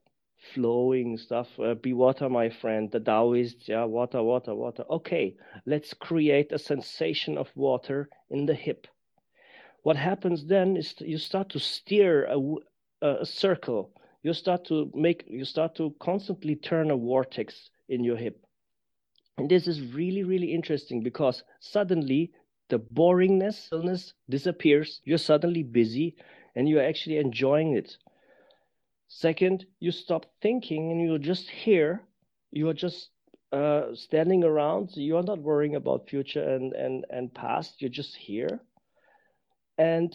Flowing stuff, uh, be water, my friend, the Taoist, yeah, water, water, water. Okay, let's create a sensation of water in the hip. What happens then is you start to steer a, a circle. You start to make, you start to constantly turn a vortex in your hip. And this is really, really interesting, because suddenly the boringness, illness disappears. You're suddenly busy and you're actually enjoying it. Second, you stop thinking and you're just here. You are just uh, standing around. You are not worrying about future and, and, and past. You're just here, and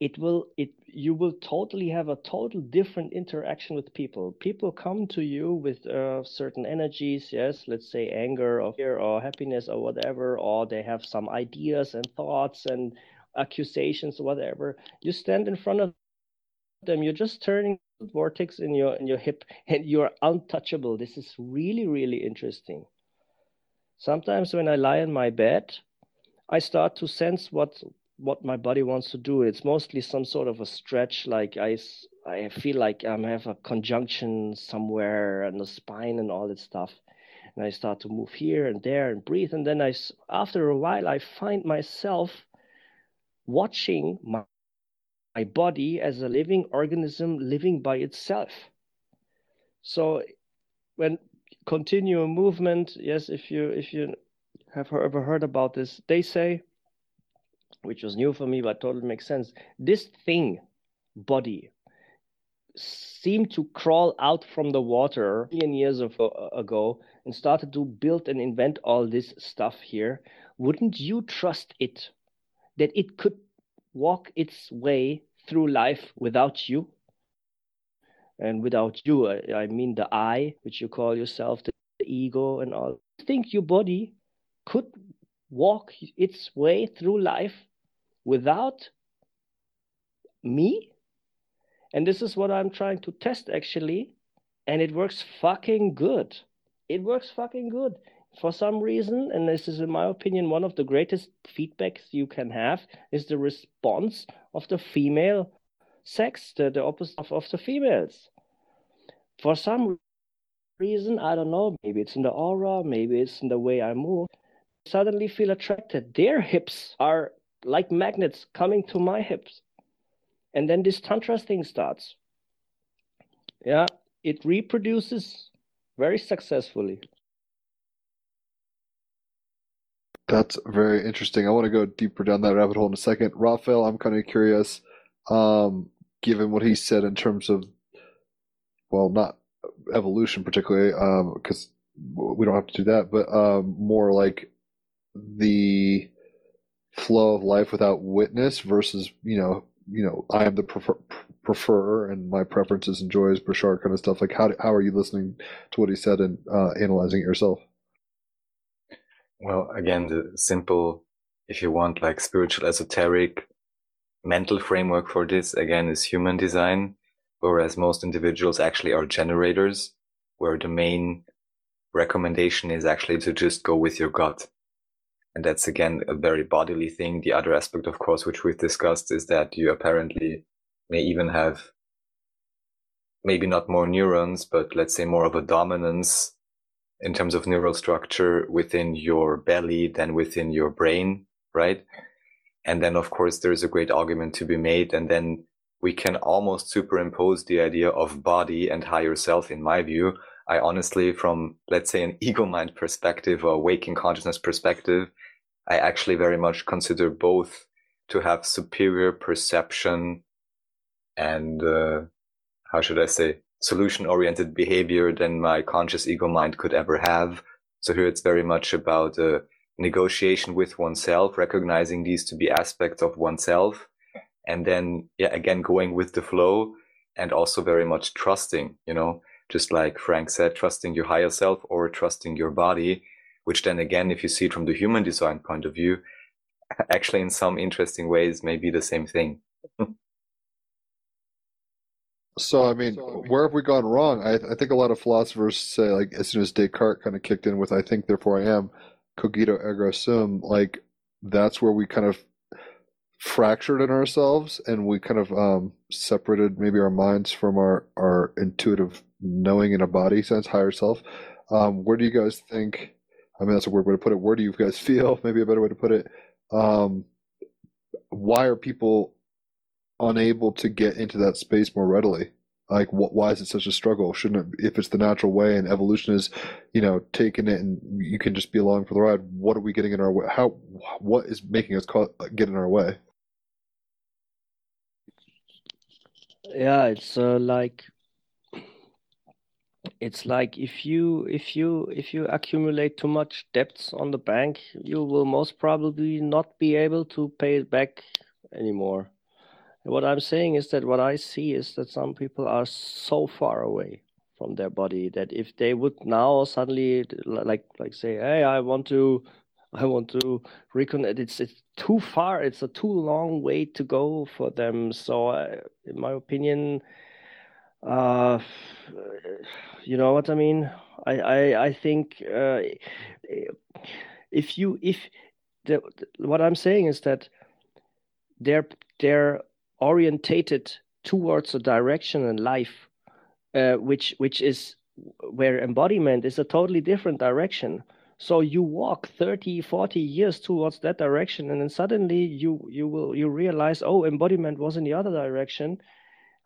it will it you will totally have a total different interaction with people. People come to you with uh, certain energies. Yes, let's say anger or fear or happiness or whatever, or they have some ideas and thoughts and accusations or whatever. You stand in front of them, you're just turning the vortex in your in your hip, and you're untouchable. This is really, really interesting. Sometimes when I lie in my bed, I start to sense what what my body wants to do. It's mostly some sort of a stretch, like I, I feel like I have a conjunction somewhere and the spine and all that stuff. And I start to move here and there and breathe. And then I, after a while, I find myself watching my My body as a living organism living by itself. So when continual movement, yes, if you if you have ever heard about this, they say, which was new for me but totally makes sense, this thing, body, seemed to crawl out from the water million years ago and started to build and invent all this stuff here. Wouldn't you trust it, that it could walk its way through life without you? And without you, I, I mean the I, which you call yourself, the, the ego and all. I think your body could walk its way through life without me? And this is what I'm trying to test, actually. And it works fucking good. It works fucking good. For some reason, and this is, in my opinion, one of the greatest feedbacks you can have, is the response of the female sex, the, the opposite of, of the females. For some reason, I don't know, maybe it's in the aura, maybe it's in the way I move, I suddenly feel attracted. Their hips are like magnets coming to my hips. And then this tantra thing starts. Yeah, it reproduces very successfully. That's very interesting. I want to go deeper down that rabbit hole in a second. Raphael, I'm kind of curious, um, given what he said in terms of, well, not evolution particularly, because um, we don't have to do that, but um, more like the flow of life without witness versus, you know, you know, I am the prefer, preferer and my preferences and joys, Bashar kind of stuff. Like, how do, how are you listening to what he said and uh, analyzing it yourself? Well, again, the simple, if you want, like spiritual, esoteric, mental framework for this, again, is human design, whereas most individuals actually are generators, where the main recommendation is actually to just go with your gut. And that's, again, a very bodily thing. The other aspect, of course, which we've discussed, is that you apparently may even have maybe not more neurons, but let's say more of a dominance in terms of neural structure within your belly than within your brain, right? And then, of course, there's a great argument to be made. And then we can almost superimpose the idea of body and higher self, in my view. I honestly, from, let's say, an ego-mind perspective or waking consciousness perspective, I actually very much consider both to have superior perception and, uh, how should I say, solution-oriented behavior than my conscious ego-mind could ever have. So here it's very much about uh, negotiation with oneself, recognizing these to be aspects of oneself, and then, yeah, again, going with the flow and also very much trusting, you know, just like Frank said, trusting your higher self or trusting your body, which then again, if you see it from the human design point of view, actually in some interesting ways may be the same thing. So, I mean, so, I mean, where have we gone wrong? I, I think a lot of philosophers say, like, as soon as Descartes kind of kicked in with, I think, therefore I am, cogito ergo sum, like, that's where we kind of fractured in ourselves and we kind of um, separated maybe our minds from our, our intuitive knowing in a body sense, higher self. Um, where do you guys think, I mean, that's a weird way to put it, where do you guys feel, maybe a better way to put it, um, why are people unable to get into that space more readily? Like, what, why is it such a struggle? Shouldn't it, if it's the natural way and evolution is, you know, taking it and you can just be along for the ride, what are we getting in our way? How, what is making us call, get in our way? Yeah, it's uh, like, it's like if you if you if you accumulate too much debts on the bank, you will most probably not be able to pay it back anymore. And what I'm saying is that what I see is that some people are so far away from their body that if they would now suddenly like like say, hey, I want to I want to reconnect, it's it's too far, it's a too long way to go for them. So I, in my opinion, Uh, you know what I mean? I, I, I think uh, if you if the, what I'm saying is that they're they're orientated towards a direction in life, uh, which which is where embodiment is a totally different direction. So you walk thirty, forty years towards that direction, and then suddenly you you will you realize, oh, embodiment was in the other direction.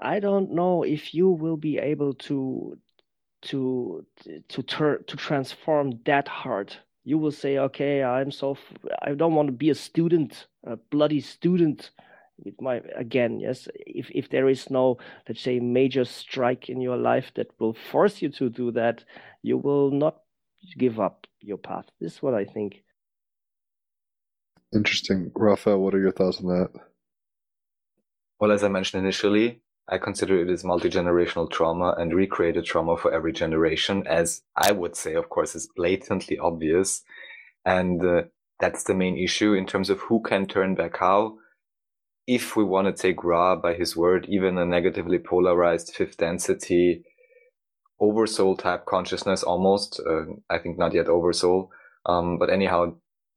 I don't know if you will be able to to to turn to transform that hard. You will say, okay, I'm so f- I don't want to be a student, a bloody student. With my again, yes, if if there is no, let's say, major strike in your life that will force you to do that, you will not give up your path. This is what I think. Interesting, Raphael. What are your thoughts on that? Well, as I mentioned initially, I consider it as multi-generational trauma and recreated trauma for every generation, as I would say, of course, is blatantly obvious. And uh, that's the main issue in terms of who can turn back how. If we want to take Ra by his word, even a negatively polarized fifth density oversoul type consciousness almost, uh, I think not yet oversoul, um, but anyhow,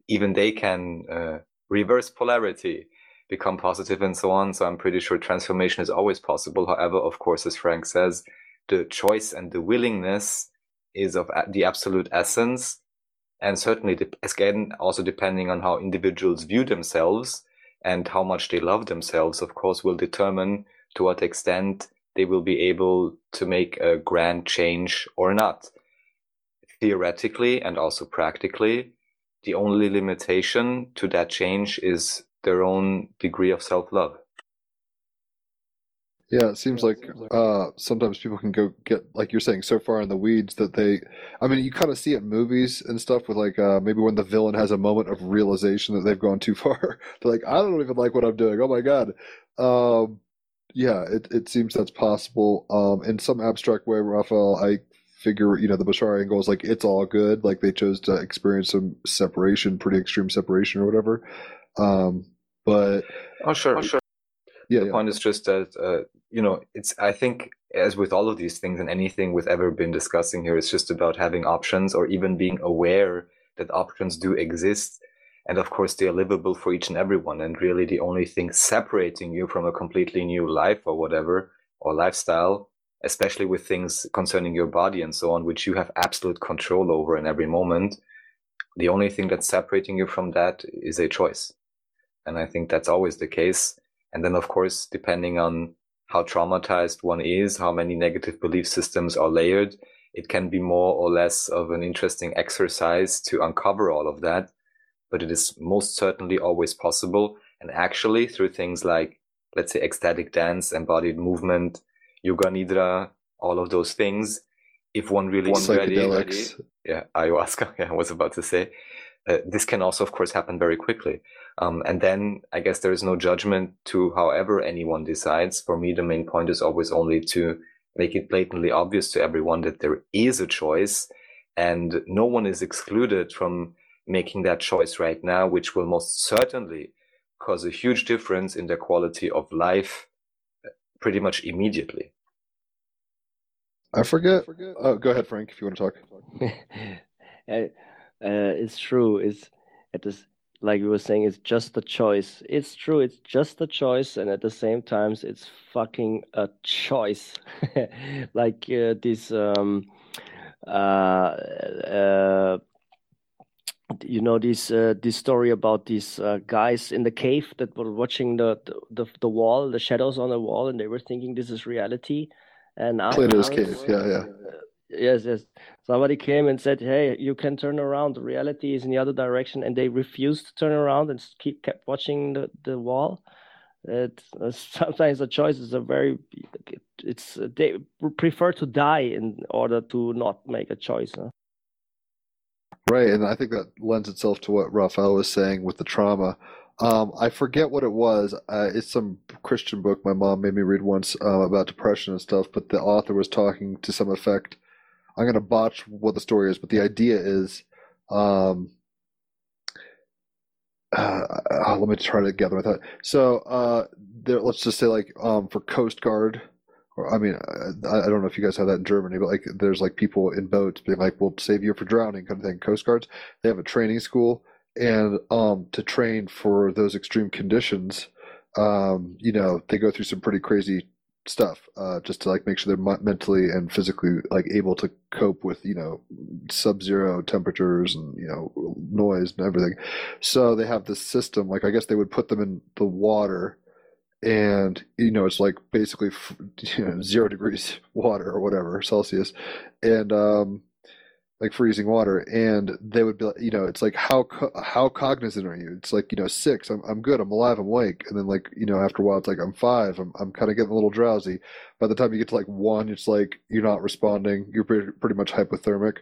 even they can uh, reverse polarity, become positive and so on. So I'm pretty sure transformation is always possible. However, of course, as Frank says, the choice and the willingness is of the absolute essence. And certainly, again, also depending on how individuals view themselves and how much they love themselves, of course, will determine to what extent they will be able to make a grand change or not. Theoretically and also practically, the only limitation to that change is their own degree of self-love. Yeah, it seems like uh, sometimes people can go get, like you're saying, so far in the weeds that they, I mean, you kind of see it in movies and stuff with like uh, maybe when the villain has a moment of realization that they've gone too far. They're like, I don't even like what I'm doing. Oh, my God. Um, yeah, it, it seems that's possible. Um, in some abstract way, Raphael, I figure, you know, the Bashar angle is like, it's all good. Like they chose to experience some separation, pretty extreme separation or whatever. Um, but oh, sure. Oh, sure. Yeah, the yeah. point is just that, uh, you know, it's, I think, as with all of these things and anything we've ever been discussing here, it's just about having options or even being aware that options do exist. And of course, they are livable for each and everyone. And really, the only thing separating you from a completely new life or whatever, or lifestyle, especially with things concerning your body and so on, which you have absolute control over in every moment, the only thing that's separating you from that is a choice. And I think that's always the case. And then, of course, depending on how traumatized one is, how many negative belief systems are layered, it can be more or less of an interesting exercise to uncover all of that. But it is most certainly always possible. And actually, through things like, let's say, ecstatic dance, embodied movement, yoga nidra, all of those things, if one really is ready, ready, yeah, ayahuasca, yeah, I was about to say, uh, this can also, of course, happen very quickly. Um, and then I guess there is no judgment to however anyone decides. For me, the main point is always only to make it blatantly obvious to everyone that there is a choice and no one is excluded from making that choice right now, which will most certainly cause a huge difference in their quality of life pretty much immediately. I forget. I forget. Oh, go ahead, Frank, if you want to talk. uh, it's true. It's at this. Like we were saying, it's just a choice. It's true, it's just a choice, and at the same time, it's fucking a choice. Like uh, this, um, uh, uh, you know, this uh, this story about these uh, guys in the cave that were watching the, the the wall, the shadows on the wall, and they were thinking this is reality. And Plato's cave, yeah, yeah. Uh, Yes, yes. Somebody came and said, hey, you can turn around. The reality is in the other direction. And they refused to turn around and keep, kept watching the, the wall. It, uh, sometimes the choice is a very... It's they prefer to die in order to not make a choice. Huh? Right, and I think that lends itself to what Raphael was saying with the trauma. Um, I forget what it was. Uh, it's some Christian book my mom made me read once uh, about depression and stuff, but the author was talking to some effect... I'm going to botch what the story is, but the idea is, um, uh, uh, let me try to gather my thought. So uh, there, let's just say like um, for Coast Guard, or I mean, I, I don't know if you guys have that in Germany, but like there's like people in boats being like, we'll save you for drowning kind of thing. Coast Guards, they have a training school and um, to train for those extreme conditions, um, you know, they go through some pretty crazy stuff uh just to like make sure they're mentally and physically like able to cope with, you know, sub-zero temperatures and, you know, noise and everything. So they have this system, like I guess they would put them in the water and, you know, it's like basically, you know, zero degrees water or whatever Celsius and um like freezing water, and they would be, you know, it's like how co- how cognizant are you? It's like, you know, six, I'm I'm good, I'm alive, I'm awake, and then like, you know, after a while, it's like I'm five, I'm I'm kind of getting a little drowsy. By the time you get to like one, it's like you're not responding, you're pretty, pretty much hypothermic.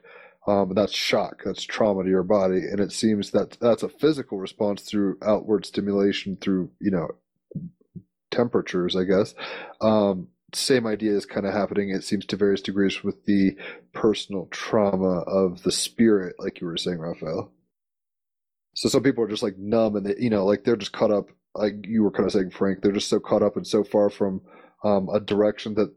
Um, that's shock, that's trauma to your body, and it seems that that's a physical response through outward stimulation through, you know, temperatures, I guess. Um, Same idea is kind of happening, it seems, to various degrees with the personal trauma of the spirit, like you were saying, Raphael. So some people are just like numb and they, you know, like they're just caught up, like you were kind of saying, Frank, they're just so caught up and so far from um, a direction that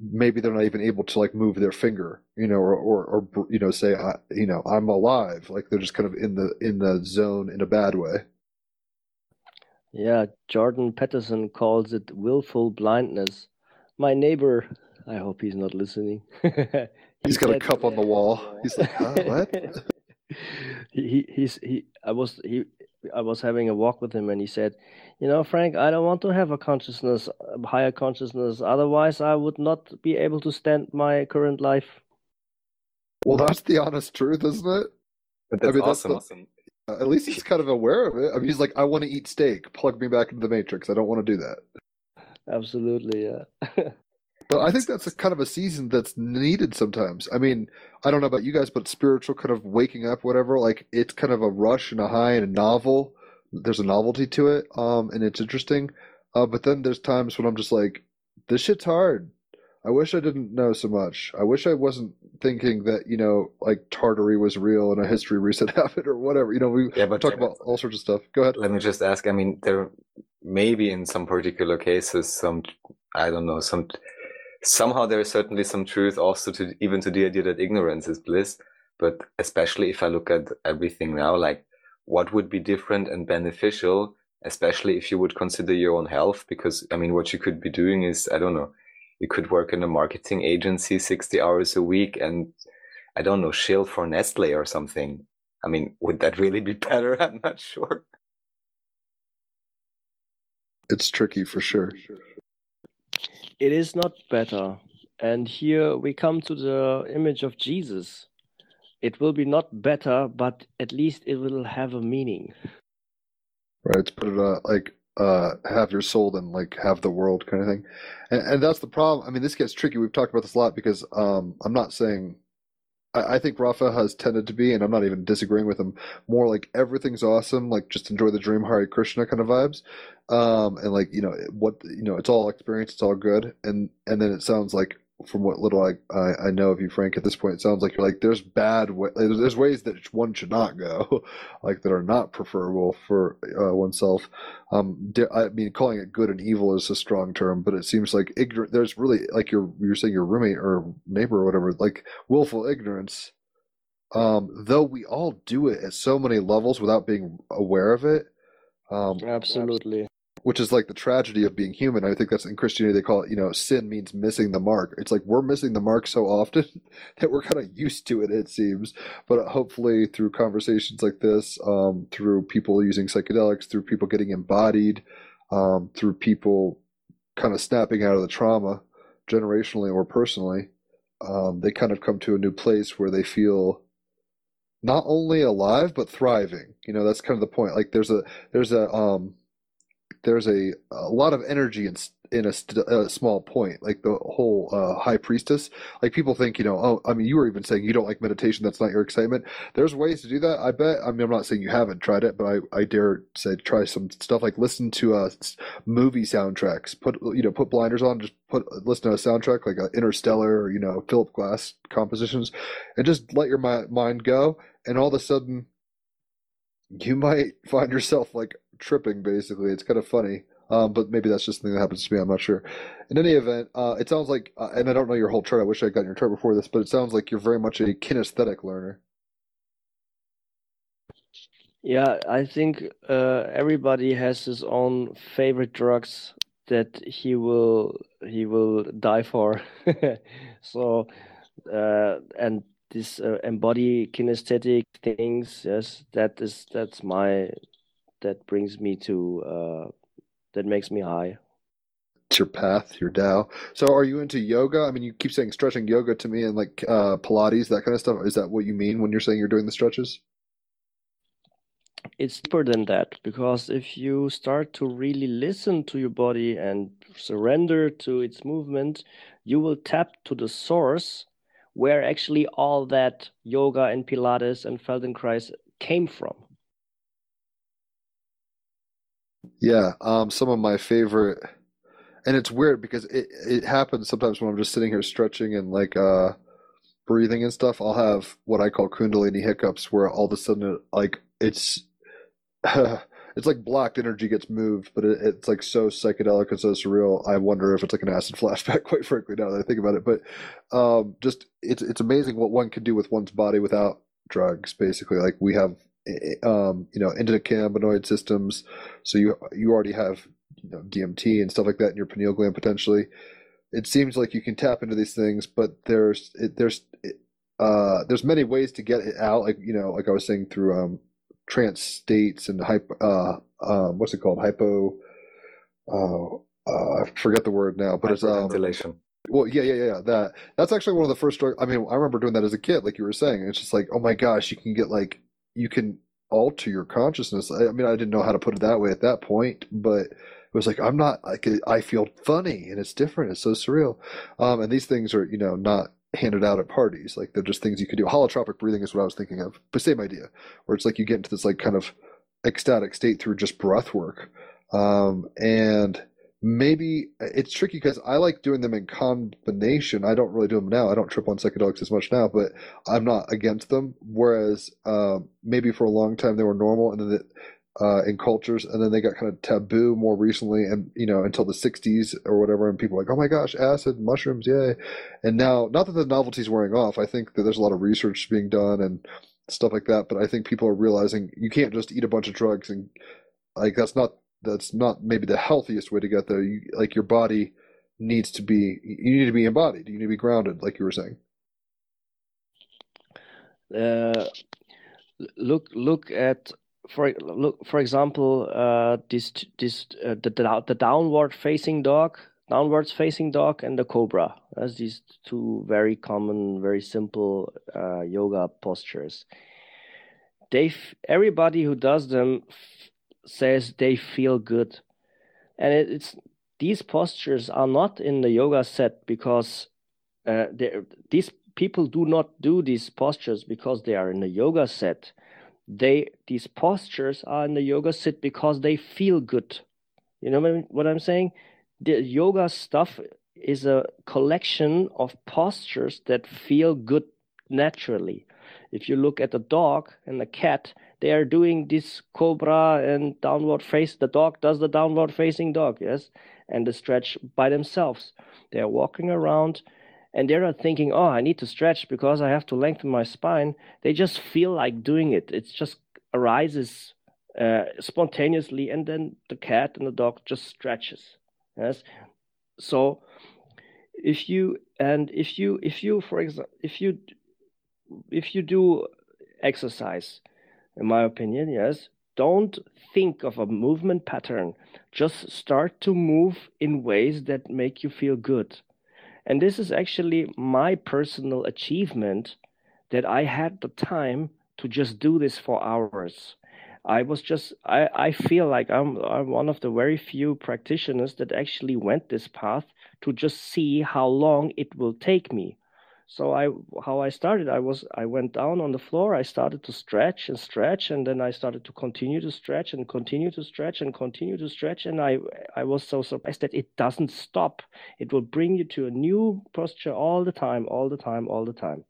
maybe they're not even able to like move their finger, you know, or, or, or you know, say, I, you know, I'm alive. Like they're just kind of in the, in the zone in a bad way. Yeah, Jordan Peterson calls it willful blindness. My neighbor, I hope he's not listening. he he's got said, a cup on the wall. He's like, huh, what? he, he's, he, I was, he, I was having a walk with him, and he said, "You know, Frank, I don't want to have a consciousness, a higher consciousness. Otherwise, I would not be able to stand my current life." Well, that's the honest truth, isn't it? But that's I mean, awesome. That's the, awesome. Uh, at least he's kind of aware of it. I mean, he's like, I want to eat steak. Plug me back into the Matrix. I don't want to do that. Absolutely, yeah. But I think that's a kind of a season that's needed sometimes. I mean, I don't know about you guys, but spiritual kind of waking up, whatever, like it's kind of a rush and a high and a novel. There's a novelty to it, um, and it's interesting. Uh, but then there's times when I'm just like, this shit's hard. I wish I didn't know so much. I wish I wasn't thinking that, you know, like Tartary was real and a history reset happened or whatever. You know, we yeah, but talk about me, all sorts of stuff. Go ahead. Let me just ask. I mean, there may be in some particular cases some, I don't know, some... somehow there is certainly some truth also to even to the idea that ignorance is bliss. But especially if I look at everything now, like what would be different and beneficial, especially if you would consider your own health, because I mean, what you could be doing is, I don't know, you could work in a marketing agency sixty hours a week and I don't know, shill for Nestle or something. I mean, would that really be better? I'm not sure. It's tricky for sure. It is not better. And here we come to the image of Jesus. It will be not better, but at least it will have a meaning. Right, put it uh, like uh, have your soul, then like have the world kind of thing. And, and that's the problem. I mean, this gets tricky. We've talked about this a lot because um, I'm not saying... I, I think Rafa has tended to be, and I'm not even disagreeing with him, more like everything's awesome, like just enjoy the dream, Hare Krishna kind of vibes. Um, and like, you know, what, you know, it's all experience, it's all good. And, and then it sounds like, from what little I, I, I know of you, Frank, at this point, it sounds like you're like, there's bad, way, there's ways that one should not go, like that are not preferable for uh, oneself. Um, I mean, calling it good and evil is a strong term, but it seems like ignorant, there's really like you're, you're saying your roommate or neighbor or whatever, like willful ignorance. Um, though we all do it at so many levels without being aware of it. Um, Absolutely. Which is like the tragedy of being human. I think that's in Christianity, they call it, you know, sin means missing the mark. It's like we're missing the mark so often that we're kind of used to it, it seems. But hopefully through conversations like this, um, through people using psychedelics, through people getting embodied, um, through people kind of snapping out of the trauma generationally or personally, um, they kind of come to a new place where they feel not only alive, but thriving. You know, that's kind of the point. Like there's a, there's a, um, there's a, a lot of energy in in a, st- a small point, like the whole uh, high priestess. Like people think, you know, oh, I mean, you were even saying you don't like meditation. That's not your excitement. There's ways to do that. I bet. I mean, I'm not saying you haven't tried it, but I, I dare say try some stuff like listen to uh, movie soundtracks. Put, you know, put blinders on, just put listen to a soundtrack like uh, Interstellar or, you know, Philip Glass compositions, and just let your mi- mind go. And all of a sudden, you might find yourself like tripping. Basically, it's kind of funny, um but maybe that's just something that happens to me. I'm not sure. In any event, uh it sounds like uh, and I don't know your whole chart, I wish I had gotten your chart before this, but it sounds like you're very much a kinesthetic learner. Yeah, I think uh everybody has his own favorite drugs that he will he will die for. So uh and this uh, embody kinesthetic things, yes, that is that's my that brings me to, uh, that makes me high. It's your path, your Tao. So are you into yoga? I mean, you keep saying stretching yoga to me and like uh, Pilates, that kind of stuff. Is that what you mean when you're saying you're doing the stretches? It's deeper than that, because if you start to really listen to your body and surrender to its movement, you will tap to the source where actually all that yoga and Pilates and Feldenkrais came from. Yeah, um, some of my favorite, and it's weird because it, it happens sometimes when I'm just sitting here stretching and like uh, breathing and stuff. I'll have what I call Kundalini hiccups, where all of a sudden, it, like it's it's like blocked energy gets moved, but it, it's like so psychedelic and so surreal. I wonder if it's like an acid flashback, quite frankly, now that I think about it. But um, just it's it's amazing what one can do with one's body without drugs. Basically, like we have. Um, you know, endocannabinoid systems. So you you already have, you know, D M T and stuff like that in your pineal gland potentially. It seems like you can tap into these things, but there's it, there's it, uh, there's many ways to get it out. Like, you know, like I was saying, through um, trance states and hypo. Uh, um, what's it called? Hypo. Uh, uh, I forget the word now, but it's um, ventilation. Well, yeah, yeah, yeah. That that's actually one of the first drugs. I mean, I remember doing that as a kid, like you were saying. It's just like, oh my gosh, you can get like you can alter your consciousness. I, I mean, I didn't know how to put it that way at that point, but it was like, I'm not, I, could, I feel funny and it's different. It's so surreal. Um, and these things are, you know, not handed out at parties. Like, they're just things you could do. Holotropic breathing is what I was thinking of, but same idea, where it's like you get into this like kind of ecstatic state through just breath work. Um, and maybe it's tricky because I like doing them in combination. I don't really do them now. I don't trip on psychedelics as much now, but I'm not against them. Whereas uh, maybe for a long time they were normal, and then the, uh, in cultures, and then they got kind of taboo more recently, and you know, until the sixties or whatever, and people were like, oh my gosh, acid, mushrooms, yay. And now, not that the novelty's wearing off, I think that there's a lot of research being done and stuff like that, but I think people are realizing you can't just eat a bunch of drugs, and like that's not that's not maybe the healthiest way to get there. You, like, your body needs to be, you need to be embodied. You need to be grounded, like you were saying. Uh, look, look at, for look, for example, uh, this, this, uh, the, the downward facing dog, downwards facing dog and the cobra. That's these two very common, very simple, uh, yoga postures. They, everybody who does them says they feel good, and it, it's these postures are not in the yoga set because uh, these people do not do these postures because they are in the yoga set. They these postures are in the yoga set because they feel good. You know what I'm, what I'm saying? The yoga stuff is a collection of postures that feel good naturally. If you look at the dog and the cat, they are doing this cobra and downward face. The dog does the downward facing dog, yes, and the stretch by themselves. They are walking around and they're not thinking, oh, I need to stretch because I have to lengthen my spine. They just feel like doing it. It just arises uh, spontaneously, and then the cat and the dog just stretches. Yes. So if you, and if you, if you, for example, if you, if you do exercise, in my opinion, yes, don't think of a movement pattern. Just start to move in ways that make you feel good. And this is actually my personal achievement, that I had the time to just do this for hours. I was just, I, I feel like I'm, I'm one of the very few practitioners that actually went this path to just see how long it will take me. So I, how I started, I was, I went down on the floor. I started to stretch and stretch, and then I started to continue to stretch and continue to stretch and continue to stretch. And I, I was so surprised that it doesn't stop. It will bring you to a new posture all the time, all the time, all the time.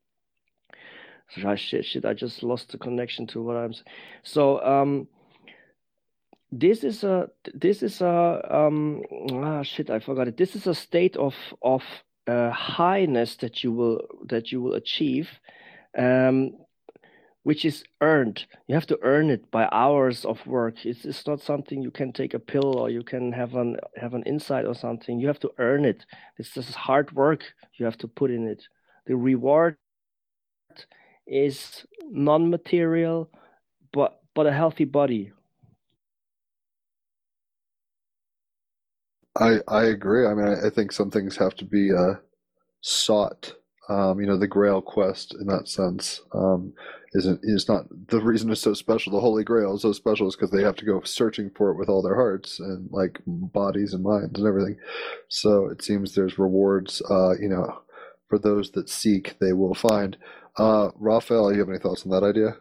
So I, shit, shit, I just lost the connection to what I'm saying. So, um, this is a, this is a, um, ah, shit, I forgot it. This is a state of, of, Uh, highness that you will that you will achieve, um, which is earned. You have to earn it by hours of work. It's, it's not something you can take a pill or you can have an have an insight or something. You have to earn it. It's just hard work you have to put in it. The reward is non-material, but but a healthy body. I, I agree. I mean, I, I think some things have to be uh, sought. Um, you know, the Grail quest in that sense um, isn't is not the reason it's so special. The Holy Grail is so special is because they have to go searching for it with all their hearts and like bodies and minds and everything. So it seems there's rewards. Uh, you know, for those that seek, they will find. Uh, Raphael, you have any thoughts on that idea?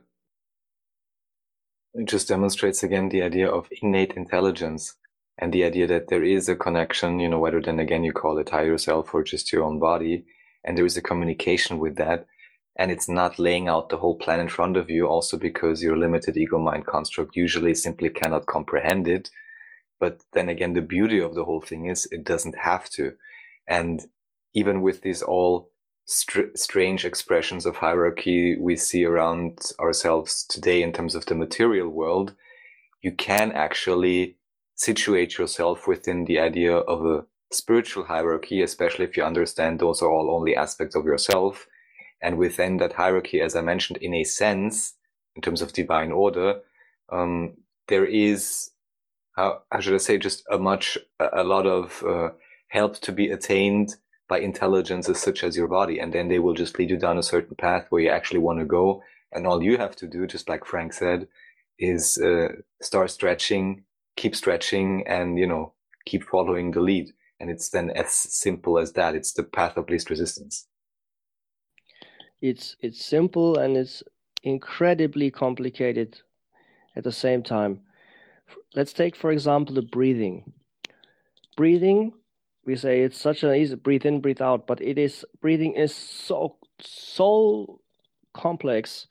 It just demonstrates again the idea of innate intelligence. And the idea that there is a connection, you know, whether then again you call it higher self or just your own body, and there is a communication with that, and it's not laying out the whole plan in front of you, also because your limited ego mind construct usually simply cannot comprehend it. But then again, the beauty of the whole thing is it doesn't have to. And even with these all str- strange expressions of hierarchy we see around ourselves today in terms of the material world, you can actually situate yourself within the idea of a spiritual hierarchy, especially if you understand those are all only aspects of yourself. And within that hierarchy, as I mentioned, in a sense, in terms of divine order, um, there is, how, how should I say, just a much, a lot of uh, help to be attained by intelligences such as your body. And then they will just lead you down a certain path where you actually want to go. And all you have to do, just like Frank said, is uh, start stretching, keep stretching, and, you know, keep following the lead. And it's then as simple as that. It's the path of least resistance. It's it's simple and it's incredibly complicated at the same time. Let's take, for example, the breathing. Breathing, we say it's such an easy breathe in, breathe out, but it is breathing is so so complex.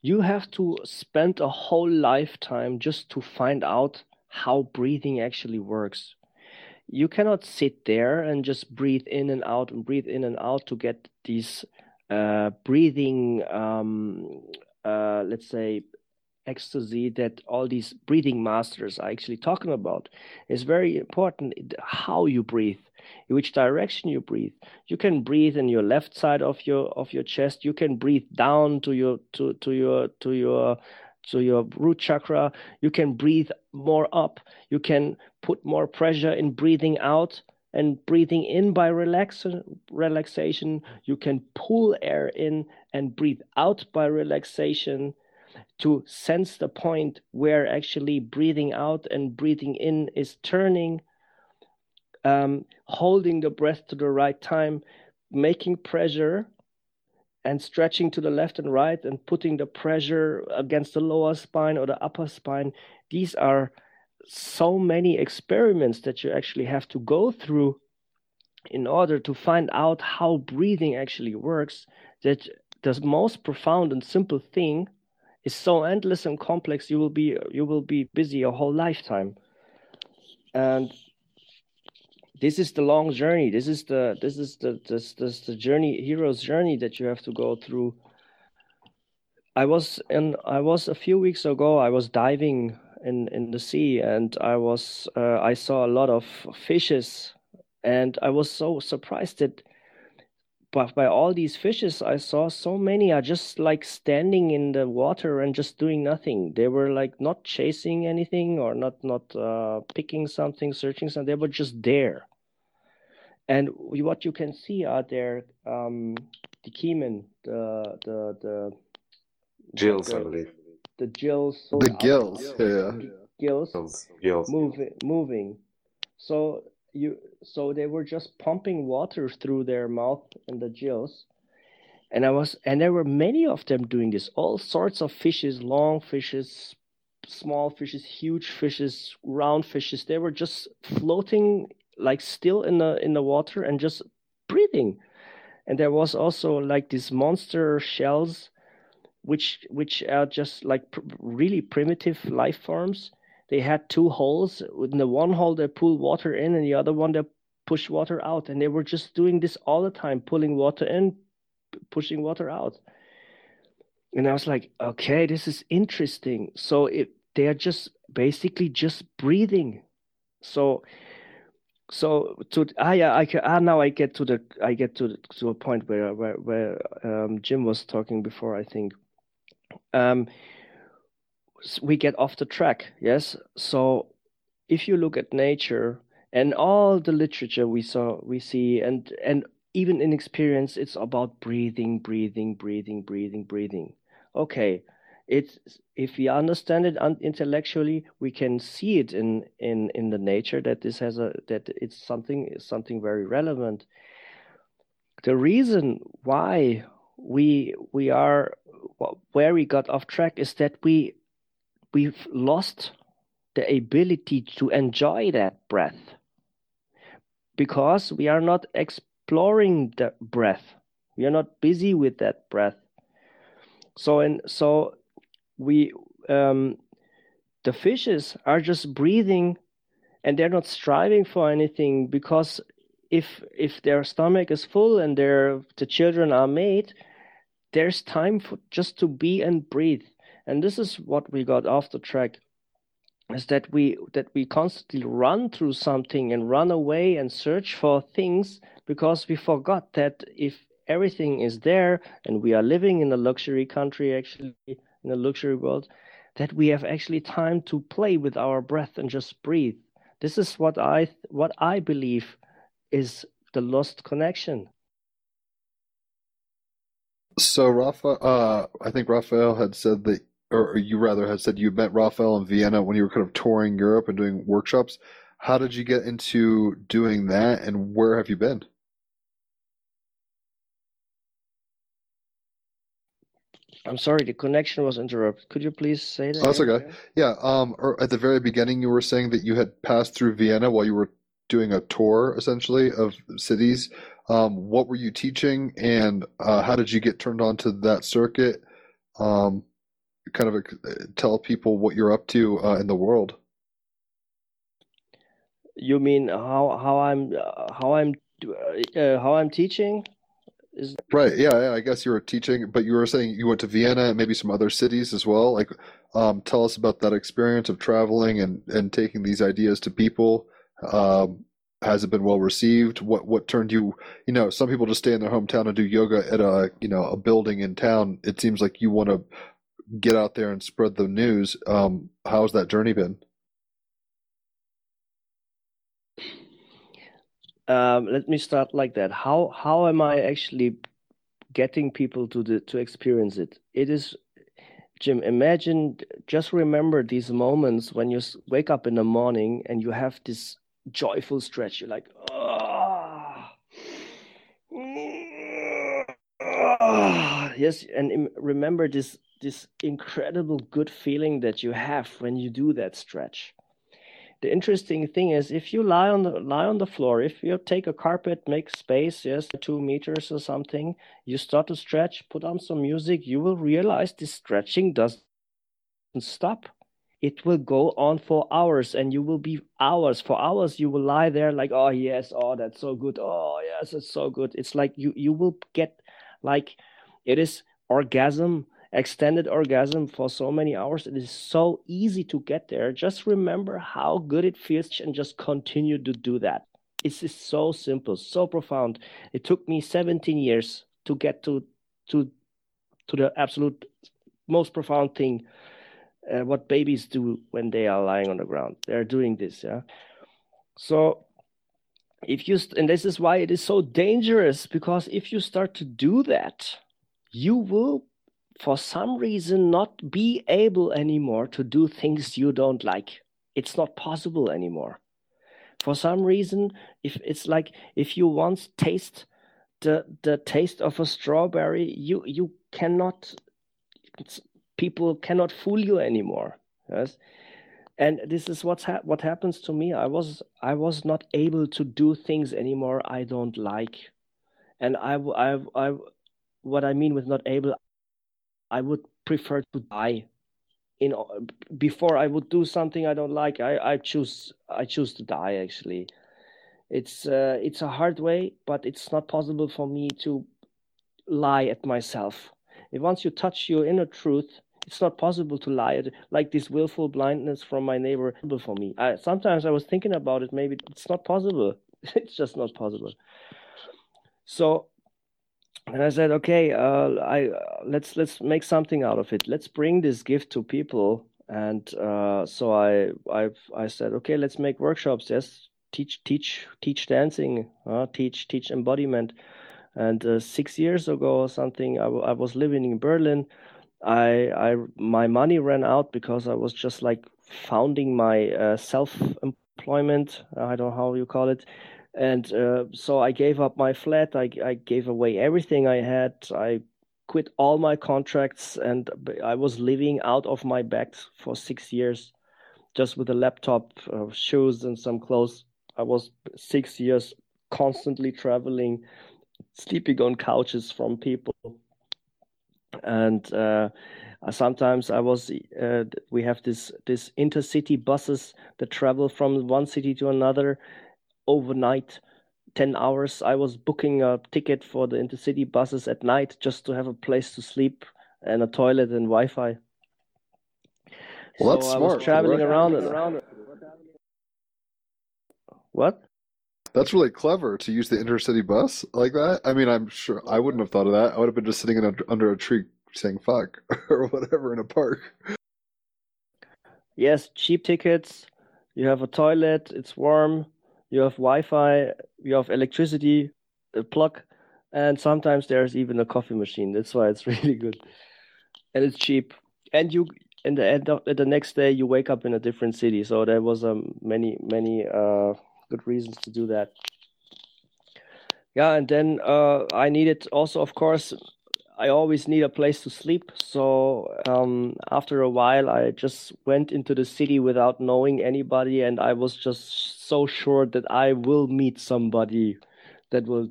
You have to spend a whole lifetime just to find out how breathing actually works. You cannot sit there and just breathe in and out and breathe in and out to get these uh, breathing, um, uh, let's say, ecstasy that all these breathing masters are actually talking about. It's very important how you breathe, in which direction you breathe. You can breathe in your left side of your of your chest. You can breathe down to your to to your to your to your root chakra. You can breathe more up. You can put more pressure in breathing out and breathing in by relax, relaxation. You can pull air in and breathe out by relaxation to sense the point where actually breathing out and breathing in is turning, um, holding the breath to the right time, making pressure and stretching to the left and right and putting the pressure against the lower spine or the upper spine. These are so many experiments that you actually have to go through in order to find out how breathing actually works, that the most profound and simple thing is so endless and complex, you will be you will be busy your whole lifetime. And this is the long journey. This is the this is the this this the journey, hero's journey that you have to go through. I was and I was a few weeks ago. I was diving in, in the sea, and I was uh, I saw a lot of fishes, and I was so surprised that. But by all these fishes I saw, so many are just like standing in the water and just doing nothing. They were like not chasing anything or not not uh, picking something, searching something. They were just there. And what you can see are their um, the chemen, the the the gills, the, I believe. The gills. The gills. Yeah. Gills. Gills. Moving. Moving. So. You so they were just pumping water through their mouth and the gills, and I was and there were many of them doing this. All sorts of fishes, long fishes, small fishes, huge fishes, round fishes. They were just floating, like still in the in the water and just breathing. And there was also like these monster shells, which which are just like pr- really primitive life forms. They had two holes. In the one hole, they pull water in, and the other one, they push water out. And they were just doing this all the time, pulling water in, pushing water out. And I was like, okay, this is interesting. So it, they are just basically just breathing. So, so to ah yeah, I can ah now I get to the I get to to a point where where where um, Jim was talking before, I think. Um. We get off the track, yes? So if you look at nature and all the literature we saw, we see, and, and even in experience, it's about breathing, breathing, breathing, breathing, breathing. Okay, it's, if we understand it intellectually, we can see it in, in, in the nature that this has a that it's something something very relevant. The reason why we we are where we got off track is that we We've lost the ability to enjoy that breath because we are not exploring the breath. We are not busy with that breath. So and so, we um, the fishes are just breathing, and they're not striving for anything because if if their stomach is full and their the children are made, there's time for just to be and breathe. And this is what we got off the track, is that we that we constantly run through something and run away and search for things because we forgot that if everything is there and we are living in a luxury country, actually in a luxury world, that we have actually time to play with our breath and just breathe. This is what I what I believe is the lost connection. So Raphael, uh, I think Raphael had said that, or you rather had said you met Raphael in Vienna when you were kind of touring Europe and doing workshops. How did you get into doing that, and where have you been? I'm sorry, the connection was interrupted. Could you please say that? Oh, that's okay. Again? Yeah. Um. Or at the very beginning, you were saying that you had passed through Vienna while you were doing a tour, essentially, of cities. Um. What were you teaching, and uh, how did you get turned on to that circuit? Um. Kind of tell people what you're up to uh, in the world. You mean how how I'm uh, how I'm uh, how I'm teaching? Is... Right. Yeah, yeah. I guess you were teaching, but you were saying you went to Vienna and maybe some other cities as well. Like, um, tell us about that experience of traveling and, and taking these ideas to people. Um, has it been well received? What, what turned you, you know, some people just stay in their hometown and do yoga at a, you know, a building in town. It seems like you want to get out there and spread the news. Um, how's that journey been? Um, let me start like that. How how am I actually getting people to the, to experience it? It is, Jim, imagine, just remember these moments when you wake up in the morning and you have this joyful stretch. You're like, oh, oh. Yes, and remember this this incredible good feeling that you have when you do that stretch. The interesting thing is, if you lie on the lie on the floor, if you take a carpet, make space, yes, two meters or something, you start to stretch, put on some music, you will realize this stretching doesn't stop. It will go on for hours, and you will be hours for hours. You will lie there like, oh yes, oh that's so good, oh yes, it's so good. It's like you you will get like it is orgasm. Extended orgasm for so many hours. It is so easy to get there. Just remember how good it feels and just continue to do that. It's, it's so simple, so profound. It took me seventeen years to get to to to the absolute most profound thing, uh, what babies do when they are lying on the ground. They're doing this, yeah. So if you st- and this is why it is so dangerous, because if you start to do that, you will for some reason not be able anymore to do things you don't like. It's not possible anymore. For some reason, if it's like if you once taste the the taste of a strawberry, you you cannot, it's, people cannot fool you anymore. Yes, and this is what's ha- what happens to me. I was I was not able to do things anymore I don't like, and I I I what I mean with not able. I would prefer to die in before I would do something I don't like. I, I choose I choose to die, actually. It's uh, it's a hard way, but it's not possible for me to lie at myself. And once you touch your inner truth, it's not possible to lie at, like this willful blindness from my neighbor for me. I, sometimes I was thinking about it. Maybe it's not possible. It's just not possible. So. And I said, okay, uh, I uh, let's let's make something out of it. Let's bring this gift to people. And uh, so I I I said, okay, let's make workshops. Yes, teach teach teach dancing, uh, teach teach embodiment. And uh, six years ago or something, I, w- I was living in Berlin. I I my money ran out because I was just like founding my uh, self-employment. I don't know how you call it. And uh, so I gave up my flat. I, I gave away everything I had. I quit all my contracts, and I was living out of my bag for six years, just with a laptop, uh, shoes, and some clothes. I was six years constantly traveling, sleeping on couches from people. And uh, sometimes I was. Uh, we have this this intercity buses that travel from one city to another. Overnight, ten hours, I was booking a ticket for the intercity buses at night just to have a place to sleep and a toilet and Wi-Fi. Well, that's so smart. I was traveling right. around and around. What? That's really clever to use the intercity bus like that. I mean, I'm sure I wouldn't have thought of that. I would have been just sitting in a, under a tree saying fuck or whatever in a park. Yes, cheap tickets. You have a toilet. It's warm. You have Wi-Fi, you have electricity, a plug, And sometimes there's even a coffee machine. That's why it's really good. And it's cheap. And you, in the end of the next day, you wake up in a different city. So there was um, many, many uh, good reasons to do that. Yeah, and then uh, I needed also, of course, I always need a place to sleep. So um, after a while, I just went into the city without knowing anybody. And I was just so sure that I will meet somebody that will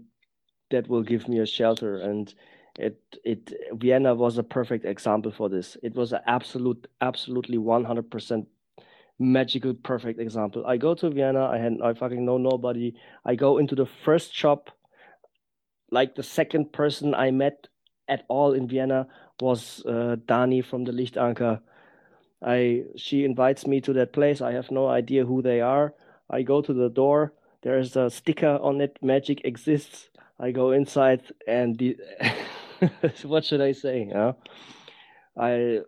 that will give me a shelter. And it it Vienna was a perfect example for this. It was an absolute, absolutely one hundred percent magical, perfect example. I go to Vienna. I had I fucking know nobody. I go into the first shop. Like the second person I met at all in Vienna was uh, Dani from the Lichtanker. I she invites me to that place. I have no idea who they are. I go to the door. There is a sticker on it. Magic exists. I go inside and the, what should I say? Huh? I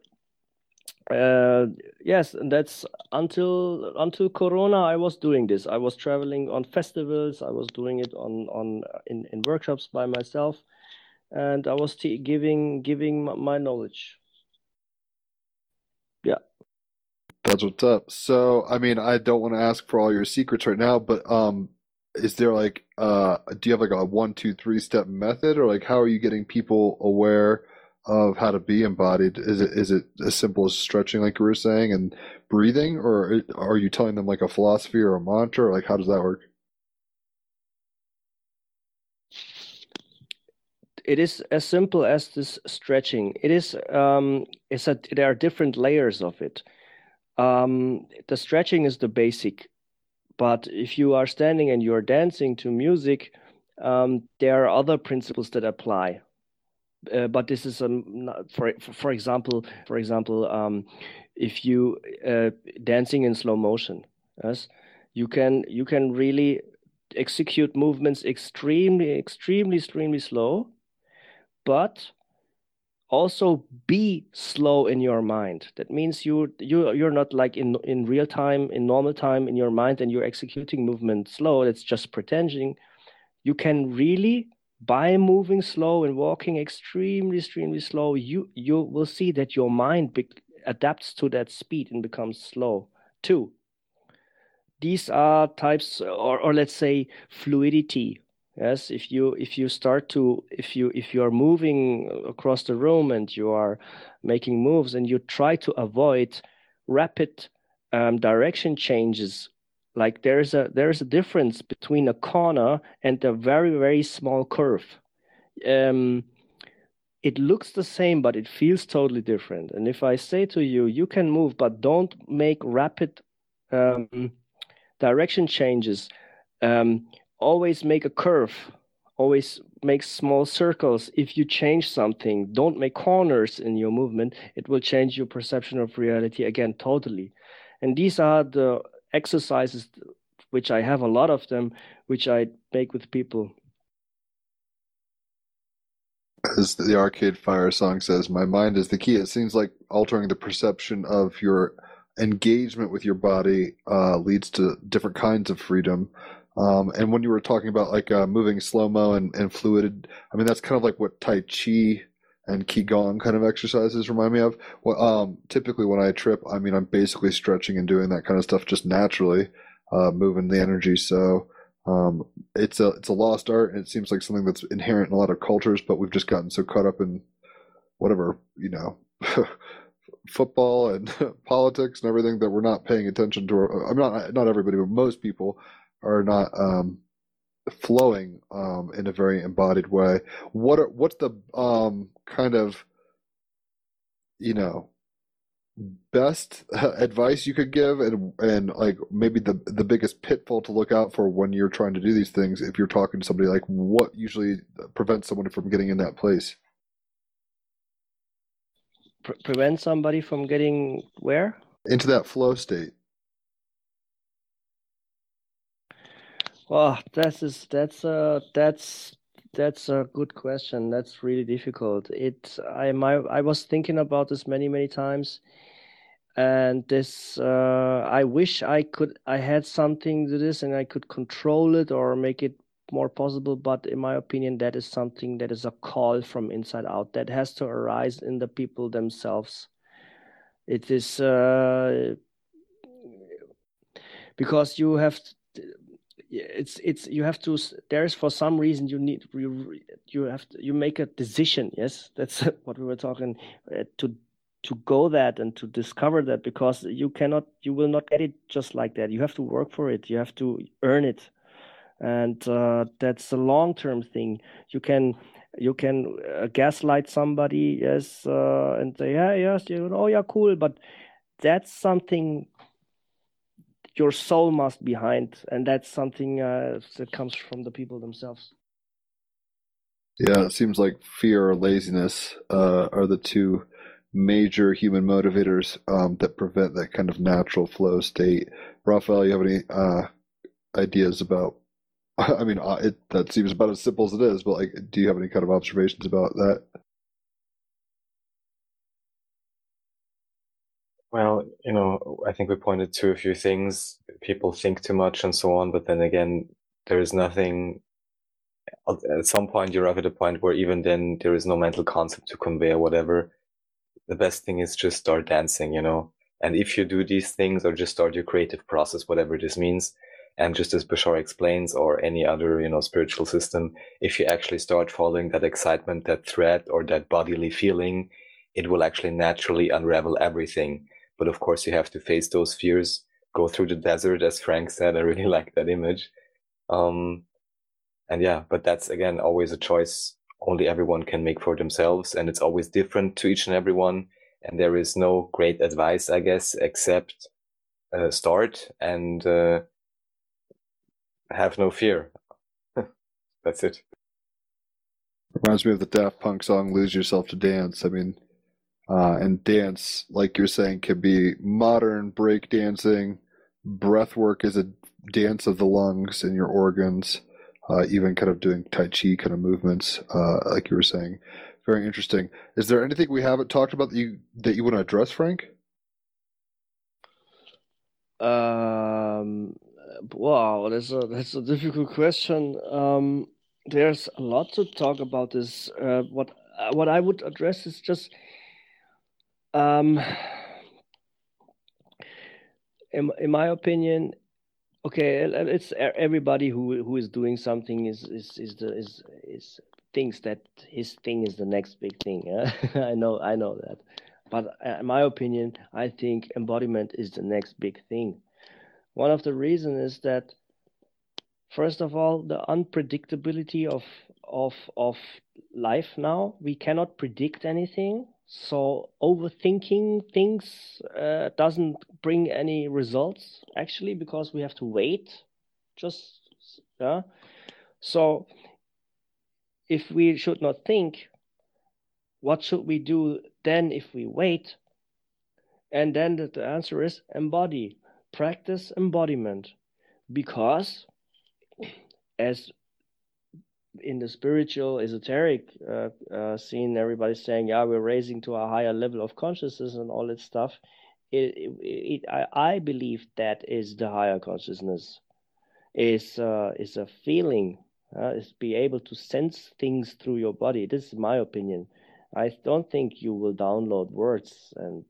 uh, yes, and that's until until Corona. I was doing this. I was traveling on festivals. I was doing it on on in, in workshops by myself. And I was t- giving giving my knowledge. Yeah. That's what's up. So, I mean, I don't want to ask for all your secrets right now, but um, is there like, uh, do you have like a one, two, three step method, or like how are you getting people aware of how to be embodied? Is it is it as simple as stretching, like you were saying, and breathing, or are you telling them like a philosophy or a mantra? Or like, how does that work? It is as simple as this stretching. It is. Um, it's a, there are different layers of it. Um, the stretching is the basic, but if you are standing and you are dancing to music, um, there are other principles that apply. Uh, but this is a for for example for example um, if you uh, dancing in slow motion, yes, you can you can really execute movements extremely extremely extremely slow. But also be slow in your mind. That means you you you're not like in in real time, in normal time, in your mind, and you're executing movement slow. That's just pretending. You can really, by moving slow and walking extremely extremely slow, you you will see that your mind be- adapts to that speed and becomes slow too. These are types, or or let's say fluidity. Yes, if you if you start to if you if you are moving across the room and you are making moves and you try to avoid rapid um, direction changes, like there's a there's a difference between a corner and a very very small curve. Um, it looks the same, but it feels totally different. And if I say to you, you can move, but don't make rapid um, direction changes. Um, Always make a curve, always make small circles. If you change something, don't make corners in your movement. It will change your perception of reality again totally. And these are the exercises, which I have a lot of them, which I make with people. As the Arcade Fire song says, my mind is the key. It seems like altering the perception of your engagement with your body uh, leads to different kinds of freedom. Um, and when you were talking about like uh, moving slow-mo and, and fluid, I mean, that's kind of like what Tai Chi and Qigong kind of exercises remind me of. Well, um, typically when I trip, I mean, I'm basically stretching and doing that kind of stuff just naturally, uh, moving the energy. So um, it's a it's a lost art, and it seems like something that's inherent in a lot of cultures, but we've just gotten so caught up in whatever, you know, football and politics and everything that we're not paying attention to. Our, I'm not not everybody, but most people are not um, flowing um, in a very embodied way. What are, what's the um, kind of, you know, best advice you could give, and and like maybe the the biggest pitfall to look out for when you're trying to do these things? If you're talking to somebody, like what usually prevents someone from getting in that place? Pre- prevent somebody from getting where? Into that flow state. Oh, that's is that's a that's that's a good question. That's really difficult. It I my I was thinking about this many many times, and this uh, I wish I could I had something to this and I could control it or make it more possible, but in my opinion, that is something that is a call from inside out that has to arise in the people themselves. It is uh, because you have to, it's it's you have to. There is for some reason you need you you have to, you make a decision. Yes, that's what we were talking uh, to. to go that and to discover that, because you cannot, you will not get it just like that. You have to work for it. You have to earn it. And uh, that's a long-term thing. You can, you can uh, gaslight somebody, yes, uh, and say, yeah, yes, you know, oh yeah, cool. But that's something your soul must be behind. And that's something uh, that comes from the people themselves. Yeah, it seems like fear or laziness uh, are the two major human motivators um, that prevent that kind of natural flow state. Raphael, you have any uh, ideas about, I mean, it, that seems about as simple as it is, but like, do you have any kind of observations about that? Well, you know, I think we pointed to a few things. People think too much and so on, but then again, there is nothing. At some point, you're up at a point where even then there is no mental concept to convey or whatever. The best thing is just start dancing, you know, and if you do these things or just start your creative process, whatever this means, and just as Bashar explains, or any other, you know, spiritual system, if you actually start following that excitement, that thread, or that bodily feeling, it will actually naturally unravel everything. But of course, you have to face those fears, go through the desert, as Frank said. I really like that image. Um, and yeah, but that's, again, always a choice only everyone can make for themselves, and it's always different to each and everyone. And there is no great advice, I guess, except uh, start and uh, have no fear. That's it. Reminds me of the Daft Punk song, Lose Yourself to Dance. I mean, uh, and dance, like you're saying, can be modern break dancing. Breath work is a dance of the lungs and your organs. Uh, even kind of doing Tai Chi kind of movements, uh, like you were saying. Very interesting. Is there anything we haven't talked about that you, that you want to address, Frank? Um, wow, that's a, that's a difficult question. Um, there's a lot to talk about this. Uh, what, what I would address is just... Um, in, in my opinion... Okay, it's everybody who, who is doing something is is is the is is thinks that his thing is the next big thing. Yeah? I know, I know that, but in my opinion, I think embodiment is the next big thing. One of the reasons is that, first of all, the unpredictability of of of life now. We cannot predict anything, so overthinking things uh, doesn't bring any results, actually, because we have to wait. Just yeah. So if we should not think, what should we do then if we wait? And then the, the answer is embody, practice embodiment, because as in the spiritual esoteric uh, uh, scene, everybody's saying, yeah, we're raising to a higher level of consciousness and all that stuff. It, it, it, I, I believe that is the higher consciousness. Is uh, is a feeling. Uh, is be able to sense things through your body. This is my opinion. I don't think you will download words and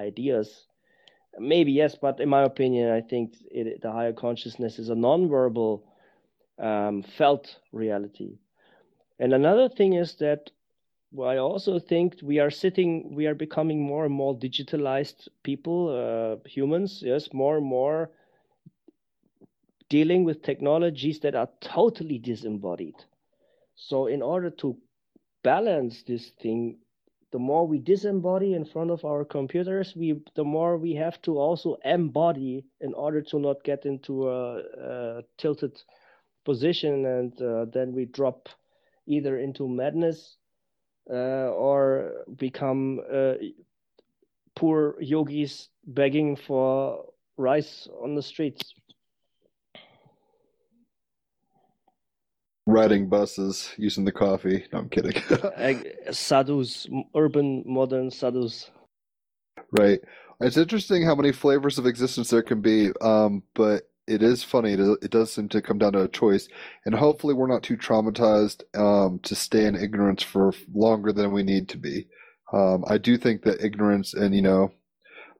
ideas. Maybe yes, but in my opinion, I think it, the higher consciousness is a non-verbal Um, felt reality. And another thing is that, well, I also think we are sitting, we are becoming more and more digitalized people, uh, humans, yes, more and more dealing with technologies that are totally disembodied. So in order to balance this thing, the more we disembody in front of our computers, we the more we have to also embody in order to not get into a, a tilted position, and uh, then we drop either into madness uh, or become uh, poor yogis begging for rice on the streets. Riding buses, using the coffee. No, I'm kidding. Sadhus, urban modern sadhus. Right. It's interesting how many flavors of existence there can be, um, but it is funny. It, it does seem to come down to a choice, and hopefully we're not too traumatized um, to stay in ignorance for longer than we need to be. Um, I do think that ignorance, and you know,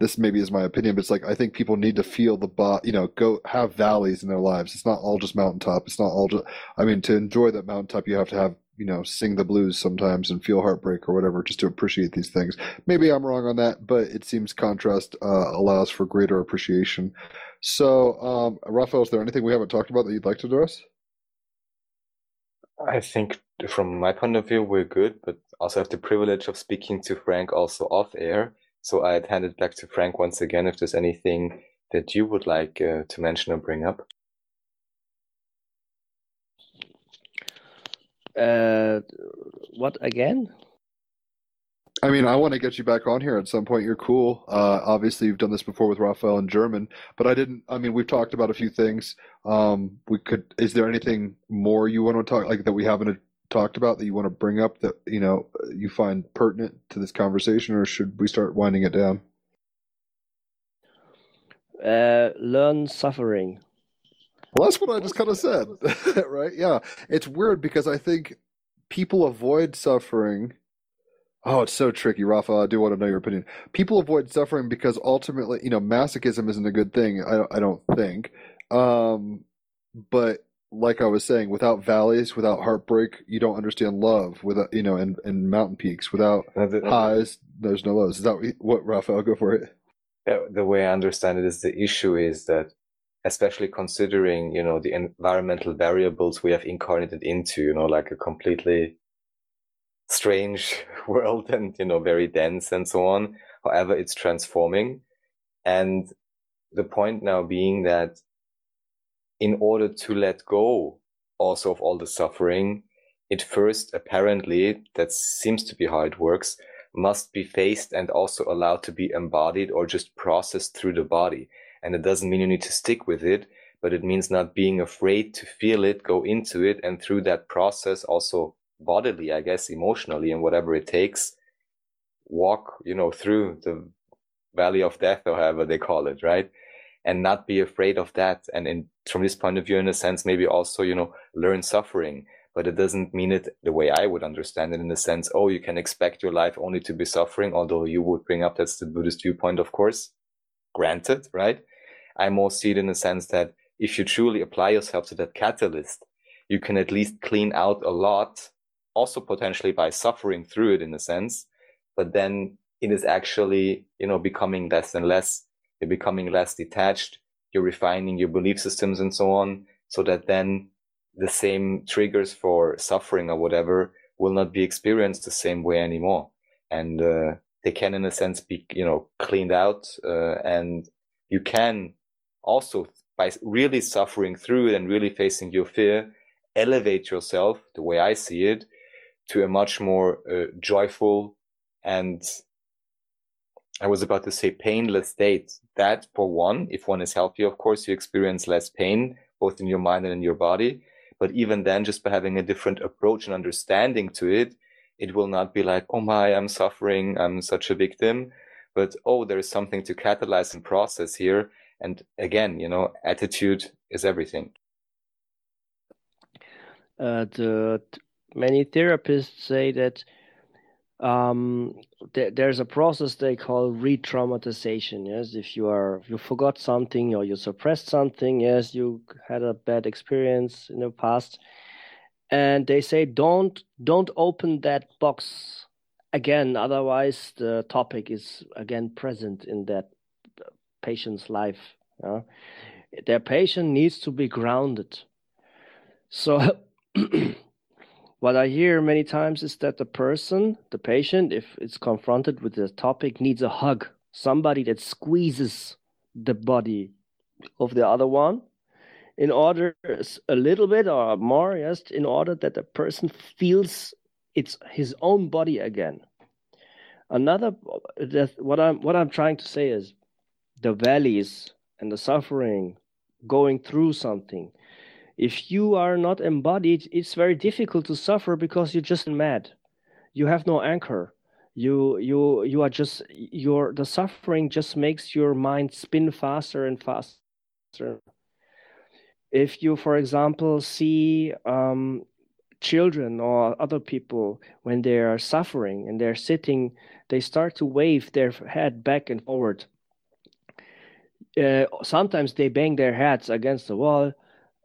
this maybe is my opinion, but it's like I think people need to feel the bo- you know, go have valleys in their lives. It's not all just mountaintop. It's not all just. I mean, to enjoy that mountaintop, you have to have. You know, sing the blues sometimes and feel heartbreak or whatever, just to appreciate these things. Maybe I'm wrong on that, but it seems contrast uh, allows for greater appreciation. So, um, Raphael, is there anything we haven't talked about that you'd like to address? I think from my point of view, we're good, but also have the privilege of speaking to Frank also off air. So I'd hand it back to Frank once again, if there's anything that you would like uh, to mention or bring up. Uh, what again? I mean, I want to get you back on here at some point. You're cool. Uh, obviously, you've done this before with Raphael in German, but I didn't. I mean, we've talked about a few things. Um, we could. Is there anything more you want to talk like that we haven't talked about that you want to bring up that you know you find pertinent to this conversation, or should we start winding it down? Uh, learn suffering. Well, that's what I just kind of said, right? Yeah. It's weird because I think people avoid suffering. Oh, it's so tricky, Rafa. I do want to know your opinion. People avoid suffering because ultimately, you know, masochism isn't a good thing, I, I don't think. Um, but like I was saying, without valleys, without heartbreak, you don't understand love, without, you know, and, and mountain peaks. Without highs, there's no lows. Is that what, Rafa? I'll go for it. The way I understand it is the issue is that especially considering, you know, the environmental variables we have incarnated into, you know, like a completely strange world and, you know, very dense and so on. However, it's transforming. And the point now being that in order to let go also of all the suffering, it first apparently, that seems to be how it works, must be faced and also allowed to be embodied or just processed through the body. And it doesn't mean you need to stick with it, but it means not being afraid to feel it, go into it, and through that process also bodily, I guess, emotionally, and whatever it takes, walk, you know, through the valley of death or however they call it, right? And not be afraid of that. And in, from this point of view, in a sense, maybe also, you know, learn suffering, but it doesn't mean it the way I would understand it in the sense, oh, you can expect your life only to be suffering, although you would bring up that's the Buddhist viewpoint, of course, granted, right? I more see it in the sense that if you truly apply yourself to that catalyst, you can at least clean out a lot, also potentially by suffering through it in a sense, but then it is actually, you know, becoming less and less, you're becoming less detached, you're refining your belief systems and so on, so that then the same triggers for suffering or whatever will not be experienced the same way anymore. And uh, they can, in a sense, be, you know, cleaned out uh, and you can also, by really suffering through it and really facing your fear, elevate yourself, the way I see it, to a much more uh, joyful and, I was about to say, painless state. That, for one, if one is healthy, of course, you experience less pain, both in your mind and in your body. But even then, just by having a different approach and understanding to it, it will not be like, oh my, I'm suffering, I'm such a victim. But, oh, there is something to catalyze and process here. And again, you know, attitude is everything. Uh, the, many therapists say that um, th- there's a process they call re-traumatization. Yes, if you are you forgot something or you suppressed something, yes, you had a bad experience in the past, and they say don't don't open that box. Again, otherwise the topic is again present in that patient's life. Yeah? Their patient needs to be grounded. So what I hear many times is that the person, the patient, if it's confronted with the topic, needs a hug. Somebody that squeezes the body of the other one in order a little bit or more, yes, in order that the person feels it's his own body again. Another, what I'm what I'm trying to say is the valleys and the suffering, going through something. If you are not embodied, it's very difficult to suffer because you're just mad. You have no anchor. You you you are just your the suffering just makes your mind spin faster and faster. If you, for example, see um, children or other people when they are suffering and they're sitting, they start to wave their head back and forward. Uh, sometimes they bang their heads against the wall.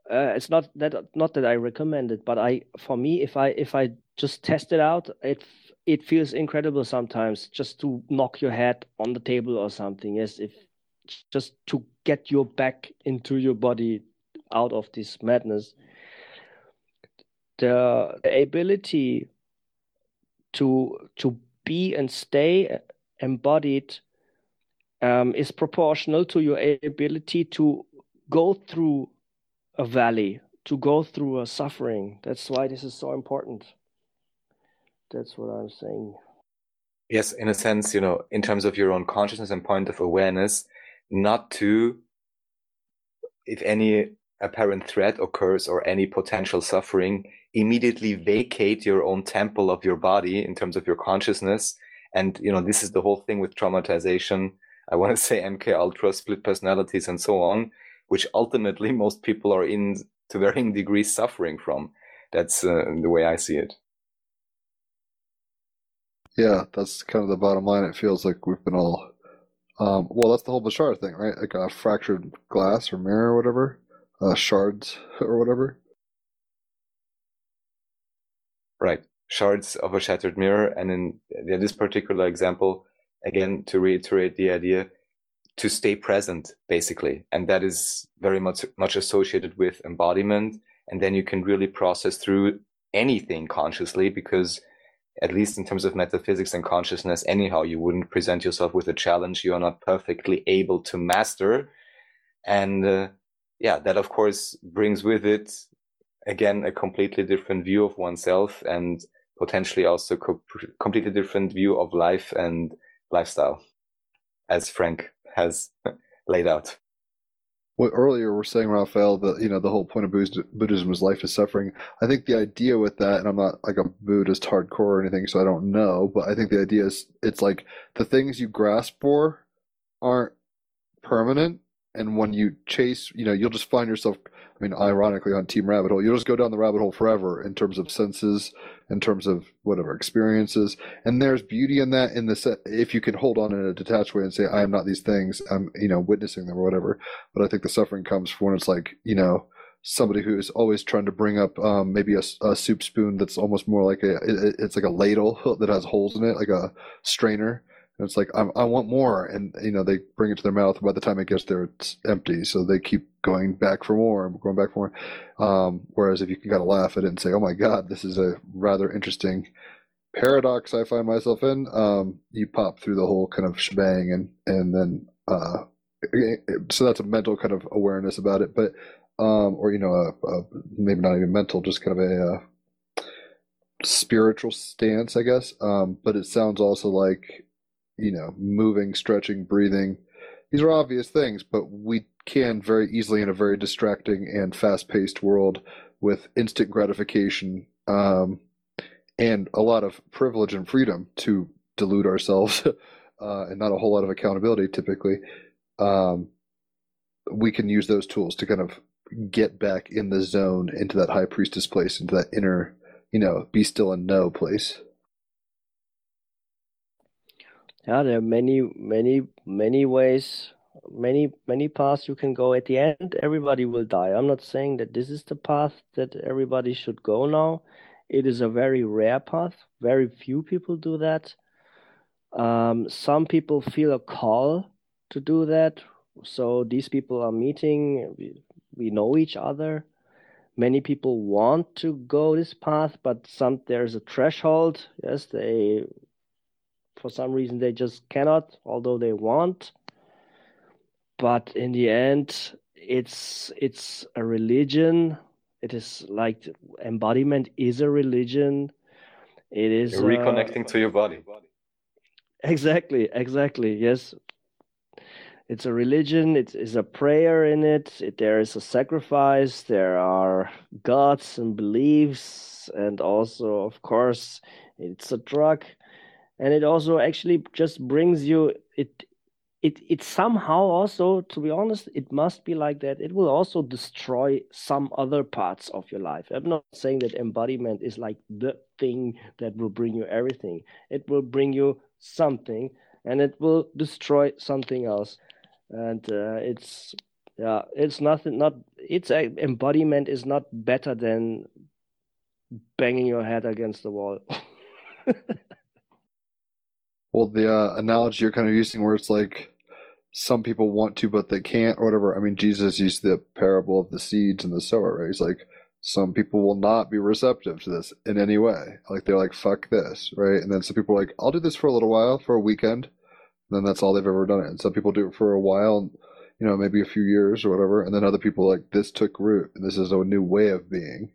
Uh, it's not that not that I recommend it, but I for me, if I if I just test it out, it it feels incredible sometimes just to knock your head on the table or something. Yes, if just to get your back into your body out of this madness. The ability to to be and stay embodied um, is proportional to your ability to go through a valley, to go through a suffering. That's why this is so important. That's what I'm saying. Yes, in a sense, you know, in terms of your own consciousness and point of awareness, not to, if any apparent threat occurs or any potential suffering, immediately vacate your own temple of your body in terms of your consciousness. And, you know, this is the whole thing with traumatization. I want to say M K Ultra, split personalities and so on, which ultimately most people are in to varying degrees suffering from. That's uh, the way I see it. Yeah, that's kind of the bottom line. It feels like we've been all... Um, well, that's the whole Bashar thing, right? Like a fractured glass or mirror or whatever, uh, shards or whatever. Right, shards of a shattered mirror. And in this particular example, again, to reiterate the idea, to stay present, basically. And that is very much much associated with embodiment. And then you can really process through anything consciously, because at least in terms of metaphysics and consciousness, anyhow, you wouldn't present yourself with a challenge you are not perfectly able to master. And uh, yeah, that of course brings with it, again, a completely different view of oneself and potentially also co- completely different view of life and lifestyle, as Frank has laid out. Well, earlier we were saying, Raphael, that, you know, the whole point of Buddhism is life is suffering. I think the idea with that, and I'm not like a Buddhist hardcore or anything, so I don't know, but I think the idea is it's like the things you grasp for aren't permanent. And when you chase, you know, you'll just find yourself, I mean, ironically on Team Rabbit Hole, you'll just go down the rabbit hole forever in terms of senses, in terms of whatever experiences. And there's beauty in that, in the set, if you can hold on in a detached way and say, I am not these things, I'm, you know, witnessing them or whatever. But I think the suffering comes from when it's like, you know, somebody who is always trying to bring up um, maybe a, a soup spoon that's almost more like a, it, it's like a ladle that has holes in it, like a strainer. And it's like, I, I want more. And, you know, they bring it to their mouth. By the time it gets there, it's empty. So they keep going back for more and going back for more. Um, whereas if you can kind of laugh at it and say, oh, my God, this is a rather interesting paradox I find myself in, um, you pop through the whole kind of shebang. And, and then uh, – so that's a mental kind of awareness about it. But um, – or, you know, a, a, maybe not even mental, just kind of a, a spiritual stance, I guess. Um, but it sounds also like – you know, moving, stretching, breathing. These are obvious things, but we can very easily, in a very distracting and fast-paced world with instant gratification um, and a lot of privilege and freedom to delude ourselves uh, and not a whole lot of accountability typically, um, we can use those tools to kind of get back in the zone, into that high priestess place, into that inner, you know, be still and know place. Yeah, there are many, many, many ways, many, many paths you can go. At the end, everybody will die. I'm not saying that this is the path that everybody should go now. It is a very rare path. Very few people do that. Um, some people feel a call to do that. So these people are meeting. We, we know each other. Many people want to go this path, but some there's a threshold. Yes, they... For some reason, they just cannot, although they want. But in the end, it's it's a religion. It is like embodiment is a religion. It is You're reconnecting uh, to your body. Exactly, exactly. Yes, it's a religion. It is a prayer in it. it. There is a sacrifice. There are gods and beliefs, and also, of course, it's a drug. And it also actually just brings you, it it it somehow also, to be honest, it must be like that. It will also destroy some other parts of your life. I'm not saying that embodiment is like the thing that will bring you everything. It will bring you something, and it will destroy something else. And uh, it's yeah, it's nothing. Not it's uh, embodiment is not better than banging your head against the wall. Well, the uh, analogy you're kind of using where it's like some people want to, but they can't or whatever. I mean, Jesus used the parable of the seeds and the sower, right? He's like, some people will not be receptive to this in any way. Like, they're like, fuck this, right? And then some people are like, I'll do this for a little while, for a weekend. And then that's all they've ever done it. And some people do it for a while, you know, maybe a few years or whatever. And then other people are like, this took root. And this is a new way of being.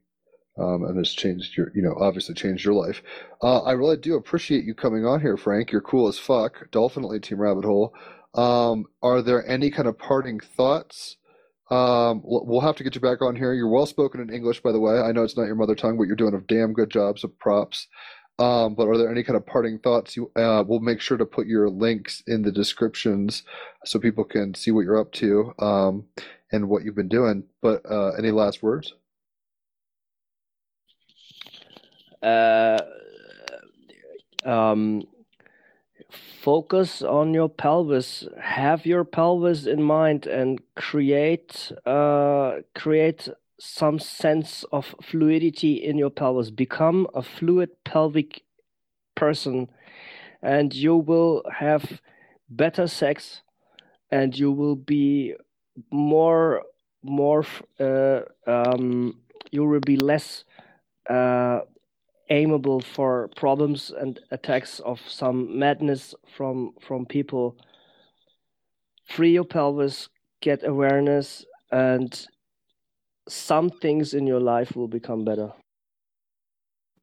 Um, and it's changed your, you know, obviously changed your life. Uh, I really do appreciate you coming on here, Frank. You're cool as fuck. Definitely Team Rabbit Hole. Um, are there any kind of parting thoughts? Um, we'll have to get you back on here. You're well-spoken in English, by the way. I know it's not your mother tongue, but you're doing a damn good job, so props. Um, but are there any kind of parting thoughts? You, uh, we'll make sure to put your links in the descriptions so people can see what you're up to um, and what you've been doing. But uh, any last words? Uh, um, focus on your pelvis, have your pelvis in mind, and create, uh, create some sense of fluidity in your pelvis. Become a fluid pelvic person, and you will have better sex, and you will be more, more, uh, um, you will be less, uh, aimable for problems and attacks of some madness from from people. Free your pelvis, get awareness, and some things in your life will become better.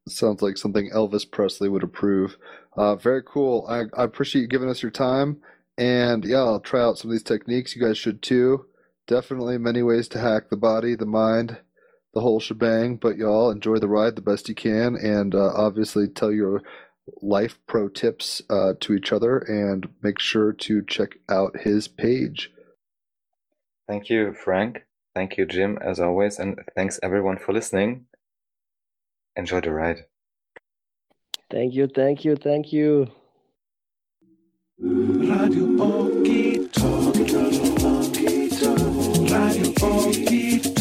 Sounds like something Elvis Presley would approve. Uh, very cool. I, I appreciate you giving us your time. And yeah, I'll try out some of these techniques. You guys should too. Definitely many ways to hack the body, the mind, the whole shebang. But y'all enjoy the ride the best you can, and uh, obviously tell your life pro tips uh, to each other, and make sure to check out his page. Thank you, Frank. Thank you, Jim, as always, and thanks everyone for listening. Enjoy the ride. Thank you, thank you, thank you. Radio Okito. Radio Okito. Radio Okito.